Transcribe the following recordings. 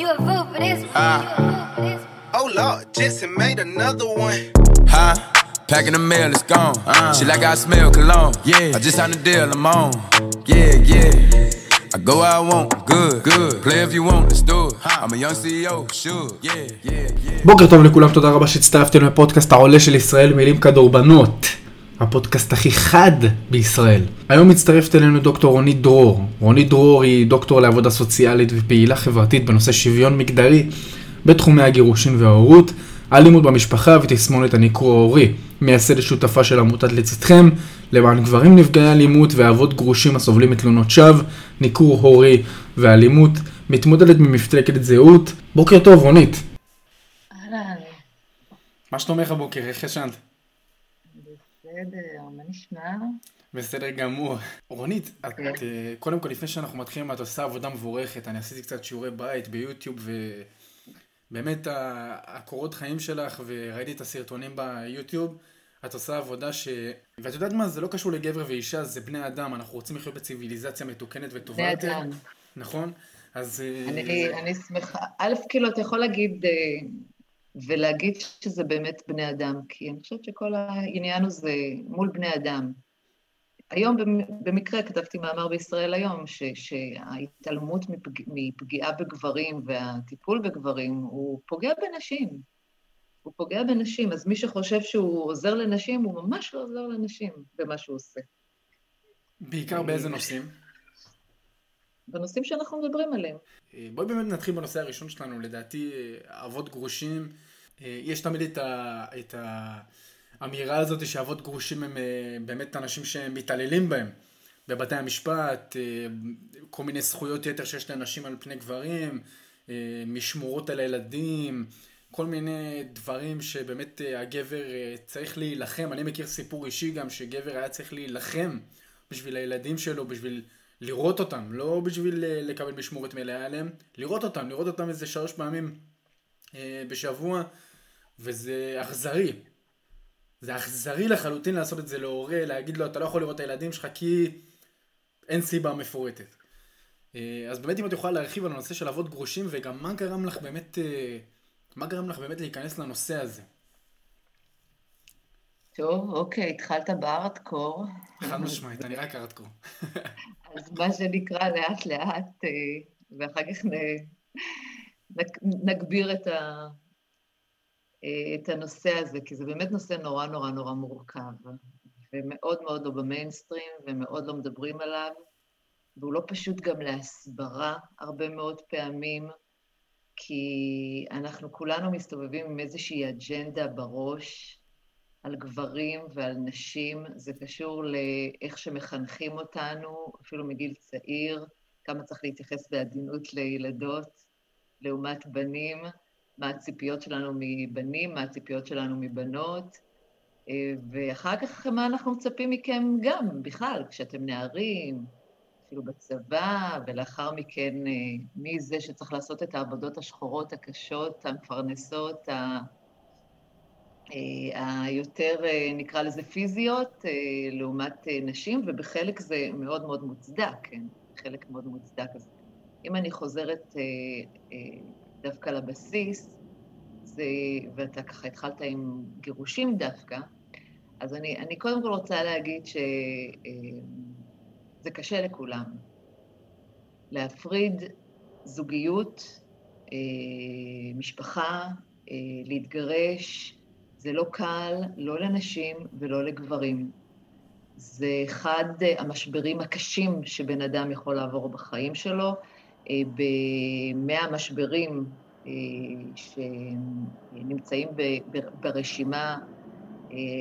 you a fool for this? Oh Lord, Jesse made another one. Huh? Packing the mail, it's gone. She like I smell cologne. Yeah. I just signed a deal, I'm on. Yeah, yeah. I go where I want, good, good. Play if you want, let's do it. I'm a young CEO, sure. Yeah, yeah, yeah. בוקר טוב לכולם, תודה רבה שהצטרפתם לפודקאסט העולה של ישראל, מילים כדורבנות. הפודקאסט הכי חד בישראל. היום מצטרפת אלינו דוקטור רונית דרור. רונית דרור היא דוקטור לעבודה סוציאלית ופעילה חברתית בנושא שוויון מגדרי בתחומי הגירושין וההורות, אלימות במשפחה ותסמונת הניכור ההורי. מייסדת שותפה של עמותת לצדכם למען גברים נפגעי אלימות ואבות גרושים הסובלים מתלונות שווא, ניכור הורי ואלימות. מתמודדת ממפלגת זהות. בוקר טוב רונית. אהלן. מה שלומך הבוקר? איך ישנת? בסדר, מה נשמע? בסדר גמור. רונית, את, קודם כל לפני שאנחנו מתחילים, את עושה עבודה מבורכת. אני עשיתי קצת שיעורי בית ביוטיוב ובאמת הקורות חיים שלך וראיתי את הסרטונים ביוטיוב. את עושה עבודה ואת יודעת מה, זה לא קשור לגבר ואישה, זה בני אדם. אנחנו רוצים לחיות בציוויליזציה מתוקנת וטובה יותר. נכון? אז אני שמחה. אלף כאילו, אתה יכול להגיד ולהגיד שזה באמת בני אדם, כי אני חושבת שכל העניין הזה מול בני אדם. היום במקרה כתבתי מאמר בישראל היום, שההתעלמות מפגיעה בגברים והטיפול בגברים, הוא פוגע בנשים. הוא פוגע בנשים, אז מי שחושב שהוא עוזר לנשים, הוא ממש לא עוזר לנשים במה שהוא עושה. בעיקר באיזה נושאים? בנושאים שאנחנו מדברים עליהם. בואי באמת נתחיל בנושא הראשון שלנו, לדעתי אבות גרושים, יש תמיד את האמירה הזאת שאבות גרושים הם באמת אנשים שמתעללים בהם, בבתי המשפט, כל מיני זכויות יתר שיש לאנשים על פני גברים, משמורות על הילדים, כל מיני דברים שבאמת הגבר צריך להילחם. אני מכיר סיפור אישי גם שגבר היה צריך להילחם בשביל הילדים שלו, בשביל לראות אותם, לא בשביל לקבל משמורת מלאה עליהם, לראות אותם איזה 3 פעמים בשבוע, וזה אכזרי. זה אכזרי לחלוטין לעשות את זה להורה, להגיד לו, אתה לא יכול לראות את הילדים שלך כי אין סיבה מפורטת. אז באמת אם את יכולה להרחיב על הנושא של אבות גרושים, וגם מה גרם לך באמת, להיכנס לנושא הזה? טוב, אוקיי, התחלת בארדקור. חד משמעית, אני רק ארדקור. אז מה שנקרא לאט לאט, ואחר כך נגביר את הנושא הזה, כי זה באמת נושא נורא נורא נורא מורכב, ומאוד מאוד לא במיינסטרים, ומאוד לא מדברים עליו, והוא לא פשוט גם להסברה הרבה מאוד פעמים, כי אנחנו כולנו מסתובבים עם איזושהי אג'נדה בראש, על גברים ועל נשים, זה קשור לאיך שמחנכים אותנו, אפילו מגיל צעיר, כמה צריך להתייחס בעדינות לילדות, לעומת בנים, מה הציפיות שלנו מבנים, מה הציפיות שלנו מבנות, ואחר כך מה אנחנו מצפים מכם גם, בכלל, כשאתם נערים, אפילו בצבא, ולאחר מכן מי זה שצריך לעשות את העבודות השחורות, הקשות, המפרנסות, היותר נקרא לזה פיזיות לעומת נשים, ובחלק זה מאוד מאוד מוצדק, כן? חלק מאוד מוצדק. אז אם אני חוזרת דווקא לבסיס, זה, ואתה ככה התחלת עם גירושים דווקא, אז אני קודם כל רוצה להגיד שזה קשה לכולם. להפריד זוגיות, משפחה, להתגרש, זה לא קל, לא לנשים ולא לגברים. זה אחד המשברים הקשים שבן אדם יכול לעבור בחיים שלו. ב100 משברים שנמצאים ברשימה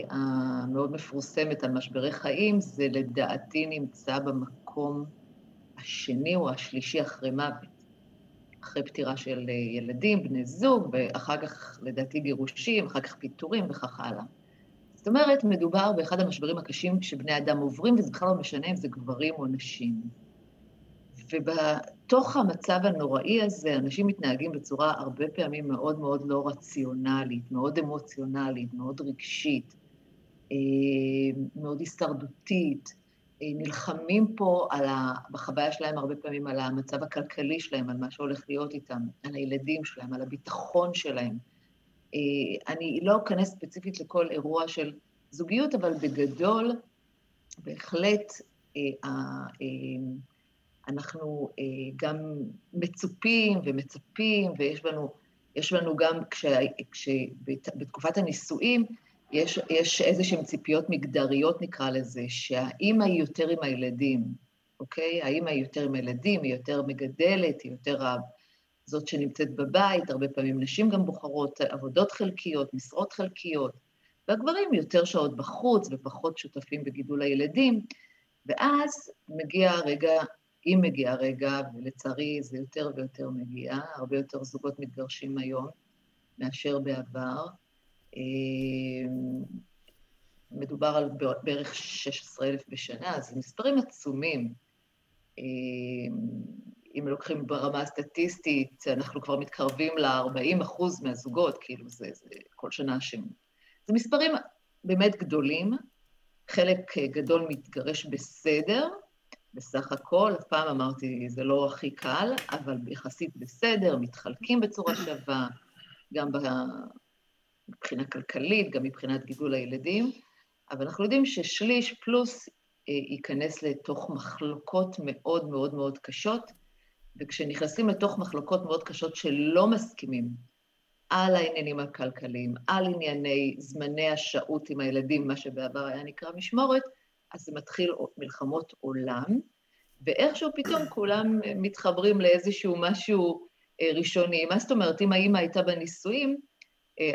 המאוד מפורסמת על משברי חיים, זה לדעתי נמצא במקום השני או השלישי אחרי מוות. אחרי פטירה של ילדים, בני זוג, ואחר כך לדעתי גירושים, אחר כך פיטורים וכך הלאה. זאת אומרת, מדובר באחד המשברים הקשים שבני אדם עוברים, וזה בכלל לא משנה אם זה גברים או נשים. ובתוך המצב הנוראי הזה, אנשים מתנהגים בצורה הרבה פעמים מאוד מאוד לא רציונלית, מאוד אמוציונלית, מאוד רגשית, מאוד הישרדותית, נלחמים פה בחוויה שלהם הרבה פעמים על המצב הכלכלי שלהם, על מה שהולך להיות איתם, על הילדים שלהם, על הביטחון שלהם. אני לא אכנס ספציפית לכל אירוע של זוגיות, אבל בגדול, בהחלט, אנחנו גם מצופים ומצפים, ויש לנו גם בתקופת הנישואים, יש איזשהם ציפיות מגדריות, נקרא לזה, שהאמא היא יותר עם הילדים, אוקיי? האמא היא יותר עם הילדים, היא יותר מגדלת, היא יותר זאת שנמצאת בבית, הרבה פעמים נשים גם בוחרות עבודות חלקיות, משרות חלקיות, והגברים יותר שעות בחוץ ופחות שותפים בגידול הילדים, ואז מגיע הרגע, אם מגיע הרגע, ולצערי זה יותר ויותר מגיע, הרבה יותר זוגות מתגרשים היום מאשר בעבר, מדובר על בערך 16,000 בשנה, אז מספרים עצומים. אם לוקחים ברמה הסטטיסטית, אנחנו כבר מתקרבים ל-40% מהזוגות, כאילו זה כל שנה שם. זה מספרים באמת גדולים, חלק גדול מתגרש בסדר, בסך הכל, פעם אמרתי, זה לא הכי קל, אבל יחסית בסדר, מתחלקים בצורה שווה, גם מבחינה כלכלית, גם מבחינת גידול הילדים, אבל אנחנו יודעים ששליש פלוס ייכנס לתוך מחלוקות מאוד מאוד מאוד קשות, וכשנכנסים לתוך מחלוקות מאוד קשות שלא מסכימים על העניינים הכלכליים, על ענייני זמני השעות עם הילדים, מה שבעבר היה נקרא משמורת, אז זה מתחיל מלחמות עולם, ואיכשהו פתאום כולם מתחברים לאיזשהו משהו ראשוני. מה זאת אומרת, אם האמא הייתה בנישואים,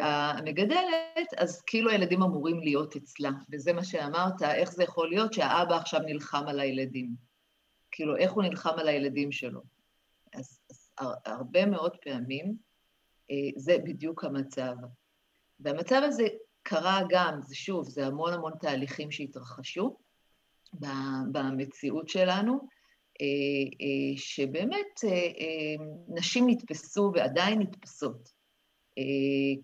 המגדלת, אז כאילו הילדים אמורים להיות אצלה, וזה מה שאמרת, איך זה יכול להיות שהאבא עכשיו נלחם על הילדים, כאילו איך הוא נלחם על הילדים שלו. אז הרבה מאוד פעמים זה בדיוק המצב, והמצב הזה קרה גם, זה שוב, זה המון המון תהליכים שהתרחשו במציאות שלנו, שבאמת נשים נתפסו ועדיין נתפסות,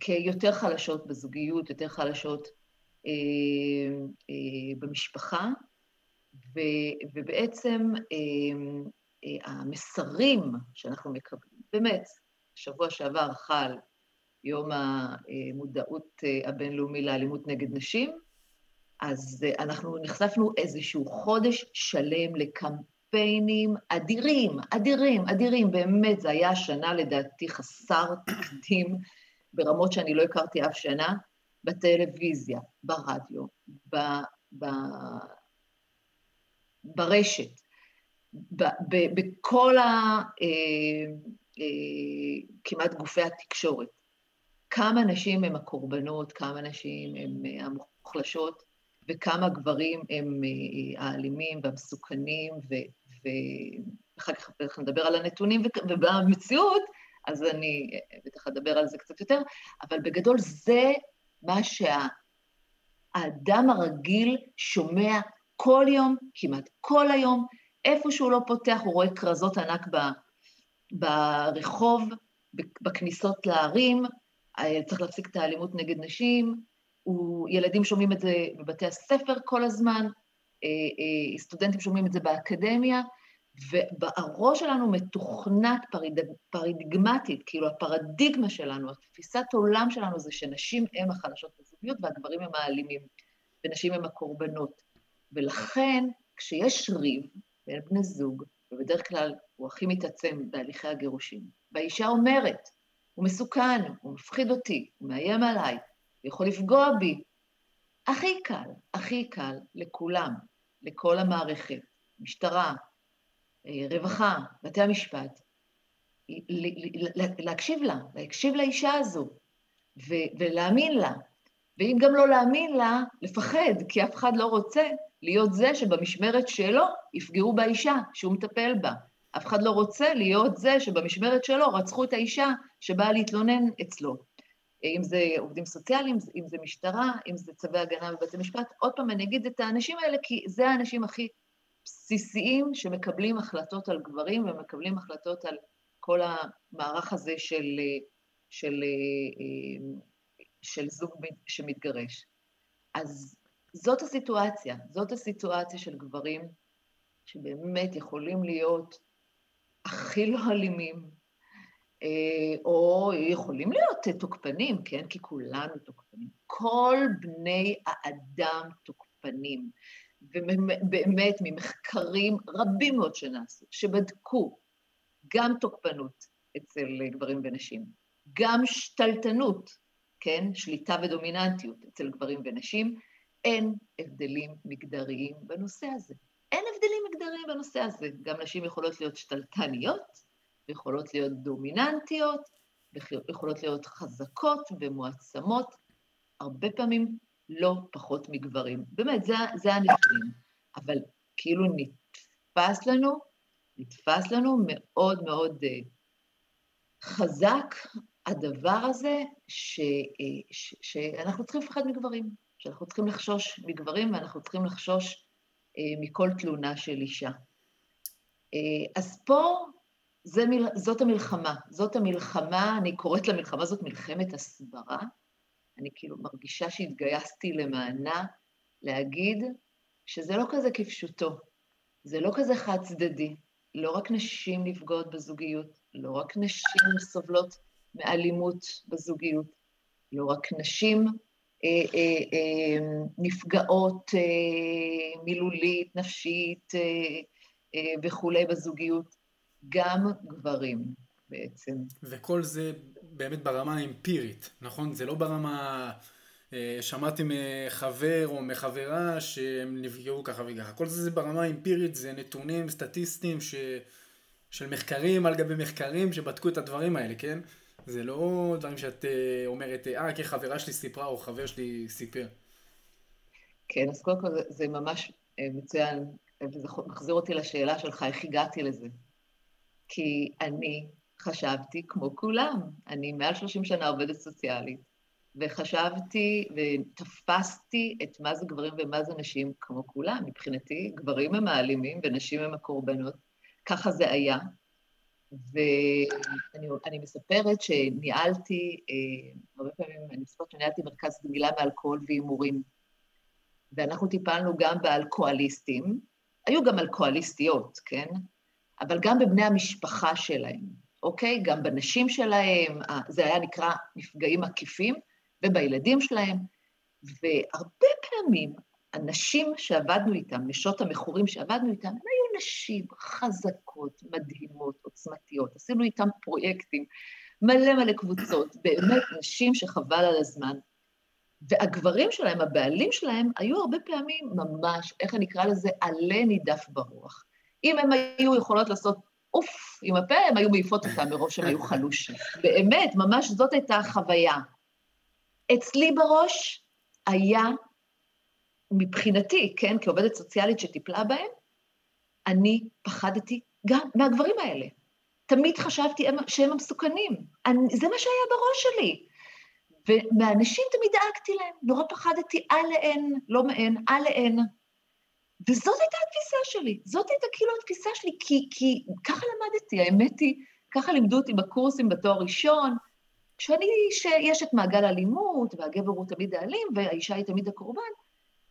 כיותר חלשות בזוגיות, יותר חלשות במשפחה, ובעצם המסרים שאנחנו מקבלים, באמת, שבוע שעבר חל יום המודעות הבינלאומי לאלימות נגד נשים, אז אנחנו נחשפנו איזשהו חודש שלם לקמפיינים אדירים, באמת, זה היה השנה לדעתי חסר תקדים, ברמות שאני לא הכרתי אף שנה, בטלוויזיה, ברדיו, ברשת, בכל כמעט גופי התקשורת. כמה נשים הם הקורבנות, כמה נשים הם המוחלשות, וכמה גברים הם האלימים והמסוכנים, ואחר כך אנחנו נדבר על הנתונים ובמציאות, אז אני בטח אדבר על זה קצת יותר, אבל בגדול זה מה שהאדם הרגיל שומע כל יום, כמעט כל היום, איפה שהוא לא פותח, הוא רואה קרזות ענק ברחוב, בכניסות לערים, צריך להפסיק את האלימות נגד נשים, ילדים שומעים את זה בבתי הספר כל הזמן, סטודנטים שומעים את זה באקדמיה, והראש שלנו מתוכנת פרידיגמטית, כאילו הפרדיגמה שלנו, התפיסת העולם שלנו זה שנשים הם החלשות בזוגיות, והגברים הם האלימים, ונשים הם הקורבנות. ולכן, כשיש ריב בין בני זוג, ובדרך כלל הוא הכי מתעצם בהליכי הגירושים, והאישה אומרת, הוא מסוכן, הוא מפחיד אותי, הוא מאיים עליי, הוא יכול לפגוע בי. הכי קל לכולם, לכל המערכת, משטרה, רווחה, בתי המשפט, להקשיב לאישה הזו, ולהאמין לה. ואם גם לא להאמין לה, לפחד, כי אף אחד לא רוצה להיות זה שבמשמרת שלו יפגעו באישה שהוא מטפל בה. אף אחד לא רוצה להיות זה שבמשמרת שלו רצחו את האישה שבאה להתלונן אצלו. אם זה עובדים סוציאליים, אם זה משטרה, אם זה צווי הגנה בבתי משפט, עוד פעם אני אגיד את האנשים האלה, כי זה האנשים הכי בסיסיים שמקבלים החלטות על גברים, ומקבלים החלטות על כל המערך הזה של זוג שמתגרש. אז זאת הסיטואציה של גברים שבאמת יכולים להיות הכי לא אלימים, או יכולים להיות תוקפנים, כן? כי כולנו תוקפנים. כל בני האדם תוקפנים. ובאמת ממחקרים רבים מאוד שנעשו, שבדקו גם תוקפנות אצל גברים ונשים, גם שתלטנות, כן? שליטה ודומיננטיות אצל גברים ונשים, אין הבדלים מגדריים בנושא הזה. אין הבדלים מגדריים בנושא הזה. גם נשים יכולות להיות שתלטניות, יכולות להיות דומיננטיות, יכולות להיות חזקות ומועצמות, הרבה פעמים לא פחות מגברים. באמת, זה הנתונים. אבל כאילו נתפס לנו מאוד מאוד חזק הדבר הזה, שאנחנו צריכים לפחד מגברים, שאנחנו צריכים לחשוש מגברים, ואנחנו צריכים לחשוש מכל תלונה של אישה. אז פה, זאת המלחמה, אני קוראת למלחמה, זאת מלחמת הסברה, אני כאילו מרגישה שהתגייסתי למענה, להגיד שזה לא כזה כפשוטו, זה לא כזה חד צדדי, לא רק נשים נפגעות בזוגיות, לא רק נשים סובלות מאלימות בזוגיות, לא רק נשים נפגעות מילולית, נפשית וכולי בזוגיות, גם גברים בעצם. וכל זה באמת ברמה האמפירית, נכון? זה לא ברמה, שמעתי מחבר או מחברה שהם נפגעו ככה וככה. כל זה ברמה האמפירית, זה נתונים סטטיסטיים של מחקרים על גבי מחקרים שבדקו את הדברים האלה, כן? זה לא דברים שאת אומרת, כי חברה שלי סיפרה או חבר שלי סיפר. כן, אז קודם כל זה ממש מצוין, וזה מחזיר אותי לשאלה שלך, איך הגעתי לזה? כי אני חשבתי כמו כולם, אני מעל 30 שנה עובדת סוציאלית, וחשבתי ותפסתי את מה זה גברים ומה זה נשים כמו כולם. מבחינתי, גברים הם האלימים ונשים הם הקורבנות, ככה זה היה. ואני מספרת שניהלתי, הרבה פעמים אני מספרת שניהלתי מרכז גמילה מאלכוהול והימורים, ואנחנו טיפלנו גם באלכוהוליסטים, היו גם אלכוהוליסטיות, כן? אבל גם בבני המשפחה שלהם, אוקיי? גם בנשים שלהם, זה היה נקרא נפגעים עקיפים, ובילדים שלהם, והרבה פעמים הנשים שעבדנו איתם, נשות המכורים שעבדנו איתם, הן היו נשים חזקות, מדהימות, עוצמתיות, עשינו איתם פרויקטים, מלא מלא קבוצות, באמת נשים שחבל על הזמן, והגברים שלהם, הבעלים שלהם, היו הרבה פעמים ממש, איך אני אקרא לזה, עלה נידף ברוח. אם הם היו יכולות לעשות אוף עם הפה, הם היו מעיפות אותם מרוב שהם היו חלושים. באמת, ממש זאת הייתה החוויה. אצלי בראש היה, מבחינתי, כן, כעובדת סוציאלית שטיפלה בהם, אני פחדתי גם מהגברים האלה. תמיד חשבתי שהם המסוכנים. זה מה שהיה בראש שלי. ומהאנשים תמיד דאגתי להם, נורא פחדתי עליהן, לא מהן, עליהן. וזאת הייתה התפיסה שלי, זאת הייתה כאילו התפיסה שלי, כי ככה למדתי, האמת היא, ככה לימדו אותי בקורסים בתואר ראשון, שיש את מעגל האלימות, והגבר הוא תמיד האלים, והאישה היא תמיד הקורבן,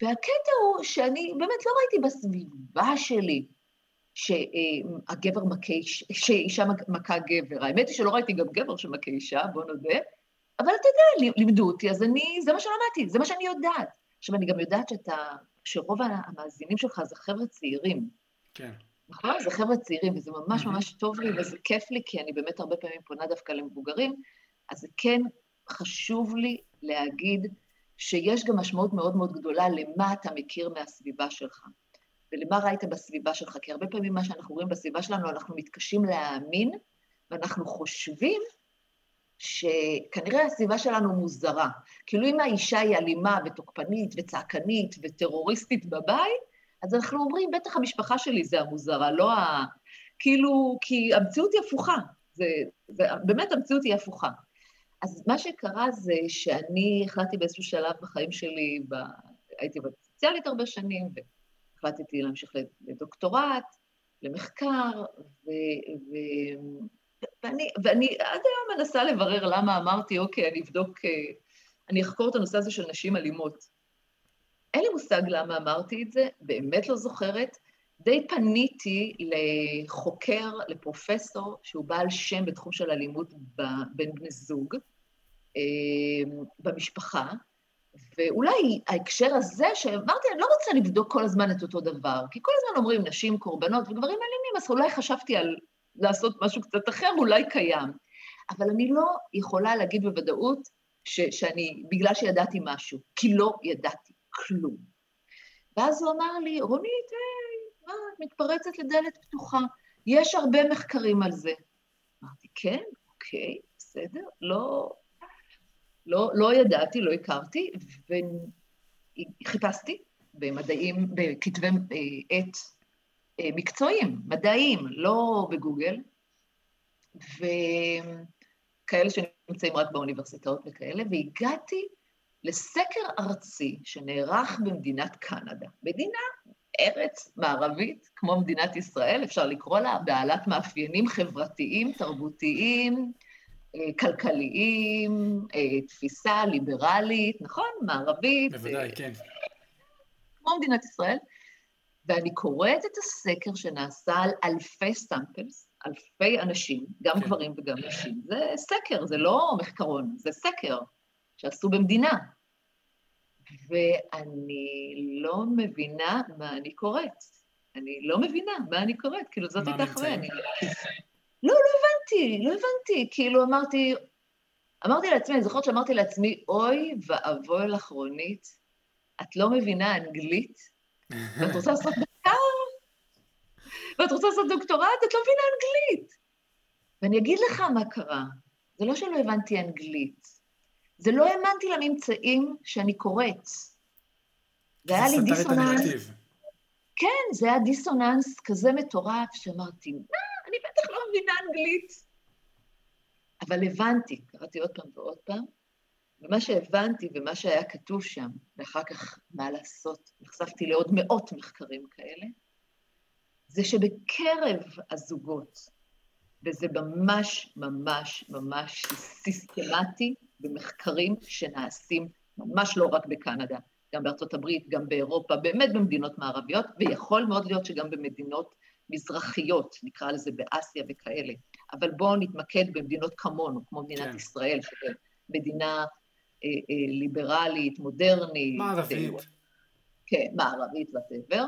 והקטע הוא שאני באמת לא ראיתי בסביבה שלי, שאישה מכה גבר, האמת היא שלא ראיתי גם גבר שמכה אישה, בוא נודה, אבל אתה יודע, לימדו אותי, אז זה מה שלמדתי, זה מה שאני יודעת. עכשיו אני גם יודעת שרוב המאזינים שלך זה חבר'ה צעירים. כן. נכון? זה חבר'ה צעירים, וזה ממש ממש טוב לי, וזה כיף לי, כי אני באמת הרבה פעמים פונה דווקא למבוגרים, אז זה כן חשוב לי להגיד שיש גם משמעות מאוד מאוד גדולה למה אתה מכיר מהסביבה שלך, ולמה ראית בסביבה שלך, כי הרבה פעמים מה שאנחנו רואים בסביבה שלנו, אנחנו מתקשים להאמין, ואנחנו חושבים, שכנראה הסביבה שלנו מוזרה. כאילו אם האישה היא אלימה ותוקפנית וצעקנית וטרוריסטית בבית, אז אנחנו אומרים, בטח המשפחה שלי זה המוזרה, לא ה... כאילו, כי המציאות היא הפוכה. באמת המציאות היא הפוכה. אז מה שקרה זה שאני החלטתי באיזשהו שלב בחיים שלי, הייתי עובדת סוציאלית הרבה שנים, והחלטתי להמשיך לדוקטורט, למחקר, ואני עד היום מנסה לברר למה אמרתי, אוקיי, אני אבדוק, אני אחקור את הנושא הזה של נשים אלימות. אין לי מושג למה אמרתי את זה, באמת לא זוכרת, די פניתי לחוקר, לפרופסור, שהוא בעל שם בתחום של אלימות בין בני זוג, במשפחה, ואולי ההקשר הזה שאמרתי, אני לא רוצה לבדוק כל הזמן את אותו דבר, כי כל הזמן אומרים נשים קורבנות וגברים אלימים, אז אולי חשבתי על לעשות משהו קצת אחר, אולי קיים. אבל אני לא יכולה להגיד בוודאות שאני, בגלל שידעתי משהו, כי לא ידעתי כלום. ואז הוא אמר לי, רונית, מתפרצת לדלת פתוחה, יש הרבה מחקרים על זה. אמרתי, כן, אוקיי, בסדר, לא ידעתי, לא הכרתי, וחיפשתי במדעים, בכתבי עת מקצועיים, מדעיים, לא בגוגל, וכאלה שנמצאים רק באוניברסיטאות וכאלה, והגעתי לסקר ארצי שנערך במדינת קנדה, מדינה ארץ מערבית, כמו מדינת ישראל, אפשר לקרוא לה בעלת מאפיינים חברתיים, תרבותיים, כלכליים, תפיסה ליברלית, נכון? מערבית. בוודאי, כן. כמו מדינת ישראל. ואני קוראת את הסקר שנעשה על אלפי סמפלס, אלפי אנשים, גם גברים וגם נשים. זה סקר, זה לא מחקרון, זה סקר שעשו במדינה. ואני לא מבינה מה אני קוראת. אני לא מבינה מה אני קוראת, כאילו זאת הייתה אחרי, אני... לא הבנתי, כאילו אמרתי לעצמי, אני זוכרת שאמרתי לעצמי, אוי ואבוי לך רונית, את לא מבינה אנגלית, ואת רוצה לעשות מחקר, ואת רוצה לעשות דוקטורט, את לא מבינה אנגלית. ואני אגיד לך מה קרה, זה לא שלא הבנתי אנגלית, זה לא האמנתי לממצאים שאני קוראת. זה היה לי דיסוננס. כן, זה היה דיסוננס כזה מטורף, שאמרתי, אני בטח לא מבינה אנגלית. אבל הבנתי, קראתי עוד פעם ועוד פעם, ומה שהבנתי ומה שהיה כתוב שם, ואחר כך מה לעשות, נחשפתי לעוד מאות מחקרים כאלה, זה שבקרב הזוגות, וזה ממש ממש ממש סיסטמטי, במחקרים שנעשים ממש לא רק בקנדה, גם בארצות הברית, גם באירופה, באמת במדינות מערביות, ויכול מאוד להיות שגם במדינות מזרחיות, נקרא לזה באסיה וכאלה. אבל בואו נתמקד במדינות כמונו, כמו מדינת ישראל, מדינה ליברלית, מודרנית. מערבית. כן, מערבית וטבר.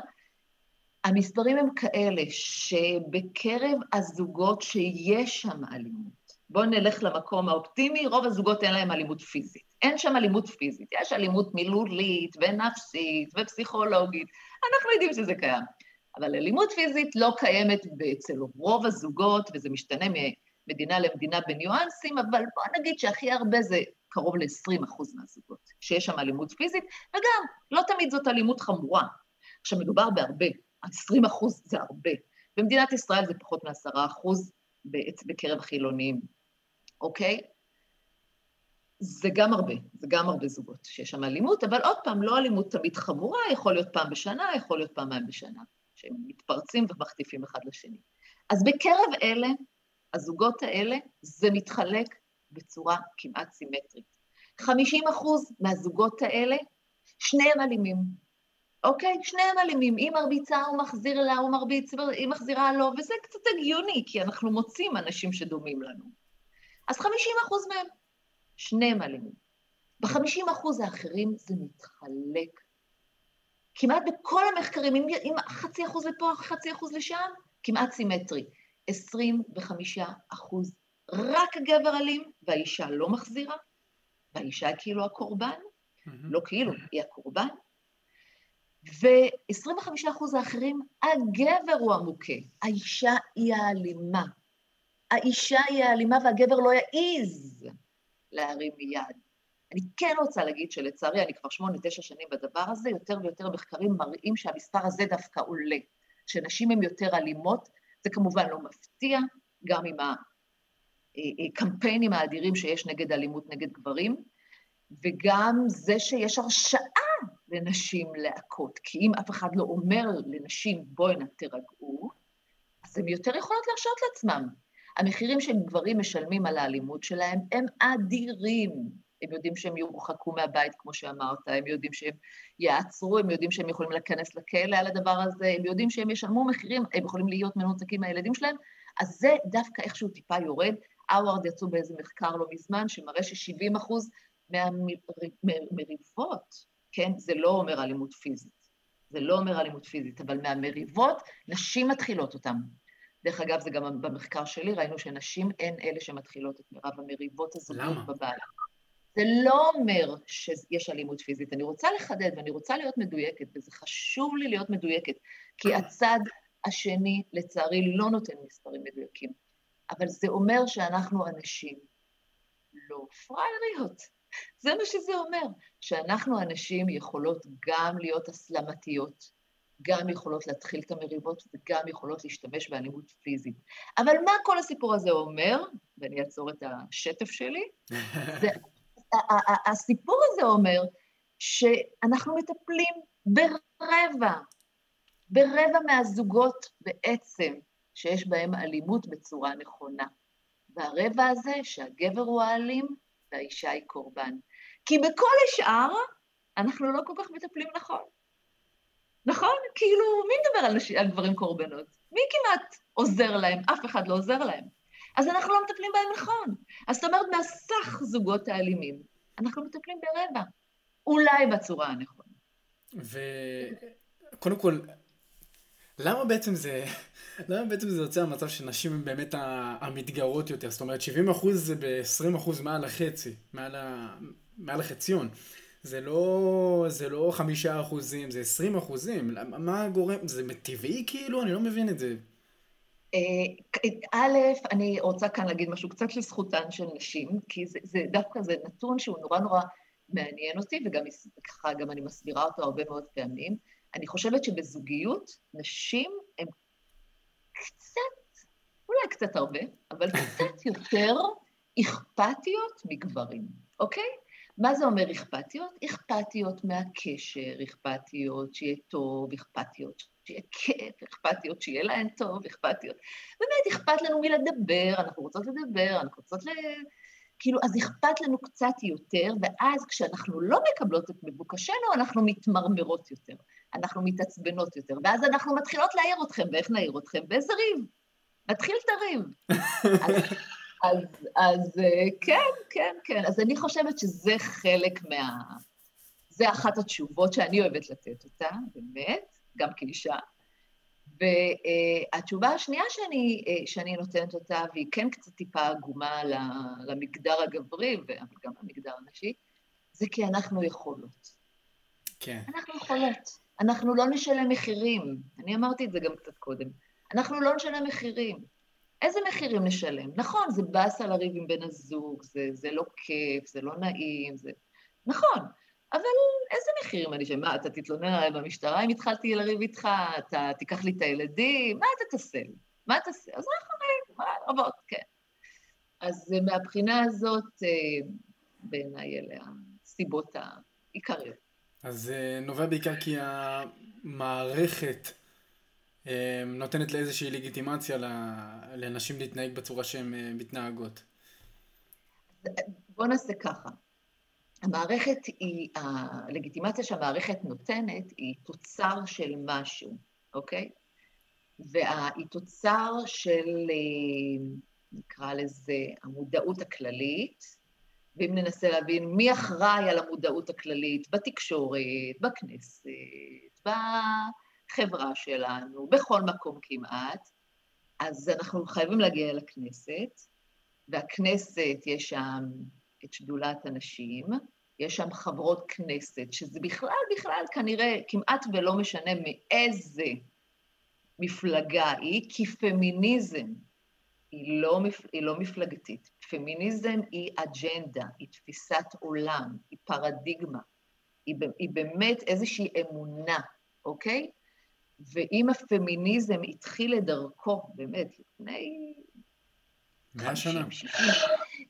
המספרים הם כאלה שבקרב הזוגות שיש שם אלימות, בואו נלך למקום האופטימי, רוב הזוגות אין להם אלימות פיזית. אין שם אלימות פיזית, יש אלימות מילולית ונפשית ופסיכולוגית, אנחנו יודעים שזה קיים. אבל אלימות פיזית לא קיימת אצל רוב הזוגות, וזה משתנה ממדינה למדינה בניואנסים, אבל בואו נגיד שהכי הרבה זה קרוב ל-20% מהזוגות, שיש שם אלימות פיזית, וגם לא תמיד זאת אלימות חמורה. עכשיו מדובר בהרבה, 20% זה הרבה. במדינת ישראל זה פחות מ10%, בקרב חילונים, אוקיי? זה גם הרבה זוגות שיש שם אלימות, אבל עוד פעם, לא אלימות תמיד חמורה, יכול להיות פעם בשנה, יכול להיות פעמיים בשנה, שהם מתפרצים ומחטיפים אחד לשני. אז בקרב אלה, הזוגות האלה, זה מתחלק בצורה כמעט סימטרית. 50% מהזוגות האלה, שניהם אלימים, אוקיי? שניהם אלימים, היא מרביצה, הוא מחזיר לה, היא מחזירה לו, וזה קצת הגיוני, כי אנחנו מוצאים אנשים שדומים לנו. אז 50% מהם, שניהם אלימים. ב-50% האחרים זה מתחלק. כמעט בכל המחקרים, אם 0.5% לפה, 0.5% לשם, כמעט סימטרי. 25% רק הגבר אלים, והאישה לא מחזירה, והאישה כאילו הקורבן, לא כאילו, היא הקורבן, ו-25% האחרים, הגבר הוא המוכה, האישה היא האלימה. האישה היא האלימה והגבר לא יעיז להרים יד. אני כן רוצה להגיד שלצערי, אני כבר 8-9 שנים בדבר הזה, יותר ויותר מחקרים מראים שהמספר הזה דווקא עולה, שנשים הן יותר אלימות, זה כמובן לא מפתיע, גם עם הקמפיינים האדירים שיש נגד אלימות נגד גברים, וגם זה שיש הרשעה, לנשים להקות, כי אם אף אחד לא אומר לנשים בואי תרגעו, אז הן יותר יכולות להרשות לעצמם. המחירים שגברים משלמים על האלימות שלהם הם אדירים, הם יודעים שהם יורחקו מהבית, כמו שאמרת, הם יודעים שהם יעצרו, הם יודעים שהם יכולים להיכנס לכלא על הדבר הזה, הם יודעים שהם ישלמו מחירים, הם יכולים להיות מנותקים מהילדים שלהם, אז זה דווקא איכשהו טיפה יורד. האווארד יצאו באיזה מחקר לא מזמן, שמראה ש70% מהמריבות, כן, זה לא אומר אלימות פיזית, זה לא אומר אלימות פיזית, אבל מהמריבות, נשים מתחילות אותן. דרך אגב, זה גם במחקר שלי, ראינו שנשים הן אלה שמתחילות את מרב המריבות הזוגיות בבעל. זה לא אומר שיש אלימות פיזית, אני רוצה לחדד ואני רוצה להיות מדויקת, וזה חשוב לי להיות מדויקת, כי הצד השני לצערי לא נותן מספרים מדויקים, אבל זה אומר שאנחנו אנשים לא פראייריות, זה מה שזה אומר, שאנחנו אנשים יכולות גם להיות הסלמתיות, גם יכולות להתחיל את המריבות, וגם יכולות להשתמש באלימות פיזית. אבל מה כל הסיפור הזה אומר, ואני אעצור את השטף שלי, זה, הסיפור הזה אומר שאנחנו מטפלים ברבע מהזוגות בעצם, שיש בהם אלימות בצורה נכונה. והרבע הזה שהגבר הוא האלים, והאישה היא קורבן. כי בכל השאר, אנחנו לא כל כך מטפלים נכון. נכון? כאילו, מי מדבר על גברים קורבנות? מי כמעט עוזר להם? אף אחד לא עוזר להם. אז אנחנו לא מטפלים בהם נכון. אז זאת אומרת, מהסך זוגות האלימים, אנחנו מטפלים ברבע. אולי בצורה הנכונה. וקודם כל, למה בעצם זה יוצא המצב שנשים הן באמת המתגרות יותר? זאת אומרת, 70% זה ב-20% מעל החצי, מעל החציון. זה לא 5%, זה 20%. מה גורם? זה טבעי כאילו? אני לא מבין את זה. א', אני רוצה כאן להגיד משהו קצת לזכותן של נשים, כי דווקא זה נתון שהוא נורא נורא מעניין אותי, וגם ככה גם אני מסבירה אותו הרבה מאוד פעמים. אני חושבת שבזוגיות נשים הן קצת, אולי קצת הרבה, אבל קצת יותר אכפתיות מגברים, אוקיי? מה זה אומר אכפתיות? אכפתיות מהקשר, אכפתיות שיהיה טוב, אכפתיות שיהיה כיף, אכפתיות שיהיה להן טוב, אכפתיות. באמת אכפת לנו מי לדבר, אנחנו רוצות לדבר, אנחנו רוצות כאילו, אז אכפת לנו קצת יותר, ואז כשאנחנו לא מקבלות את מבוקשנו, אנחנו מתמרמרות יותר, אנחנו מתעצבנות יותר, ואז אנחנו מתחילות להעיר אתכם, ואיך נעיר אתכם? באיזה ריב? נתחיל את הריב. אז כן. אז אני חושבת שזה חלק זה אחת התשובות שאני אוהבת לתת אותה, באמת, גם כאישה. והתשובה השנייה שאני נותנת אותה, והיא כן קצת טיפה עגומה למגדר הגברי, אבל גם למגדר הנשי, זה כי אנחנו יכולות. כן. אנחנו יכולות. אנחנו לא נשלם מחירים. אני אמרתי את זה גם קצת קודם. אנחנו לא נשלם מחירים. איזה מחירים נשלם? נכון, זה בס על הריב עם בן הזוג, זה לא כיף, זה לא נעים, זה... נכון, אבל איזה מחירים אני שמה? אתה תתלונן עליי במשטרה, אם התחלתי לריב איתך, אתה תיקח לי את הילדים, מה אתה תעשה? מה אתה תעשה? אז אנחנו רואים, מה רבות, כן. אז מהבחינה הזאת, בעיניי אלה הסיבות העיקריות. אז נובע בעיקר כי המערכת... נותנת לאיזושהי לגיטימציה לנשים להתנהג בצורה שהן מתנהגות. בוא נעשה ככה. הלגיטימציה שהמערכת נותנת היא תוצר של משהו, אוקיי? והיא תוצר של, נקרא לזה, המודעות הכללית, ואם ננסה להבין מי אחראי על המודעות הכללית בתקשורת, בכנסת, חברה שלנו, בכל מקום כמעט, אז אנחנו חייבים להגיע לכנסת, והכנסת יש שם את שדולת הנשים, יש שם חברות כנסת, שזה בכלל כנראה כמעט ולא משנה מאיזה מפלגה היא, כי פמיניזם היא לא מפלגתית. פמיניזם היא אג'נדה, היא תפיסת עולם, היא פרדיגמה, היא באמת איזושהי אמונה, אוקיי? ואם הפמיניזם התחיל לדרכו, באמת, לפני... 100 שנה.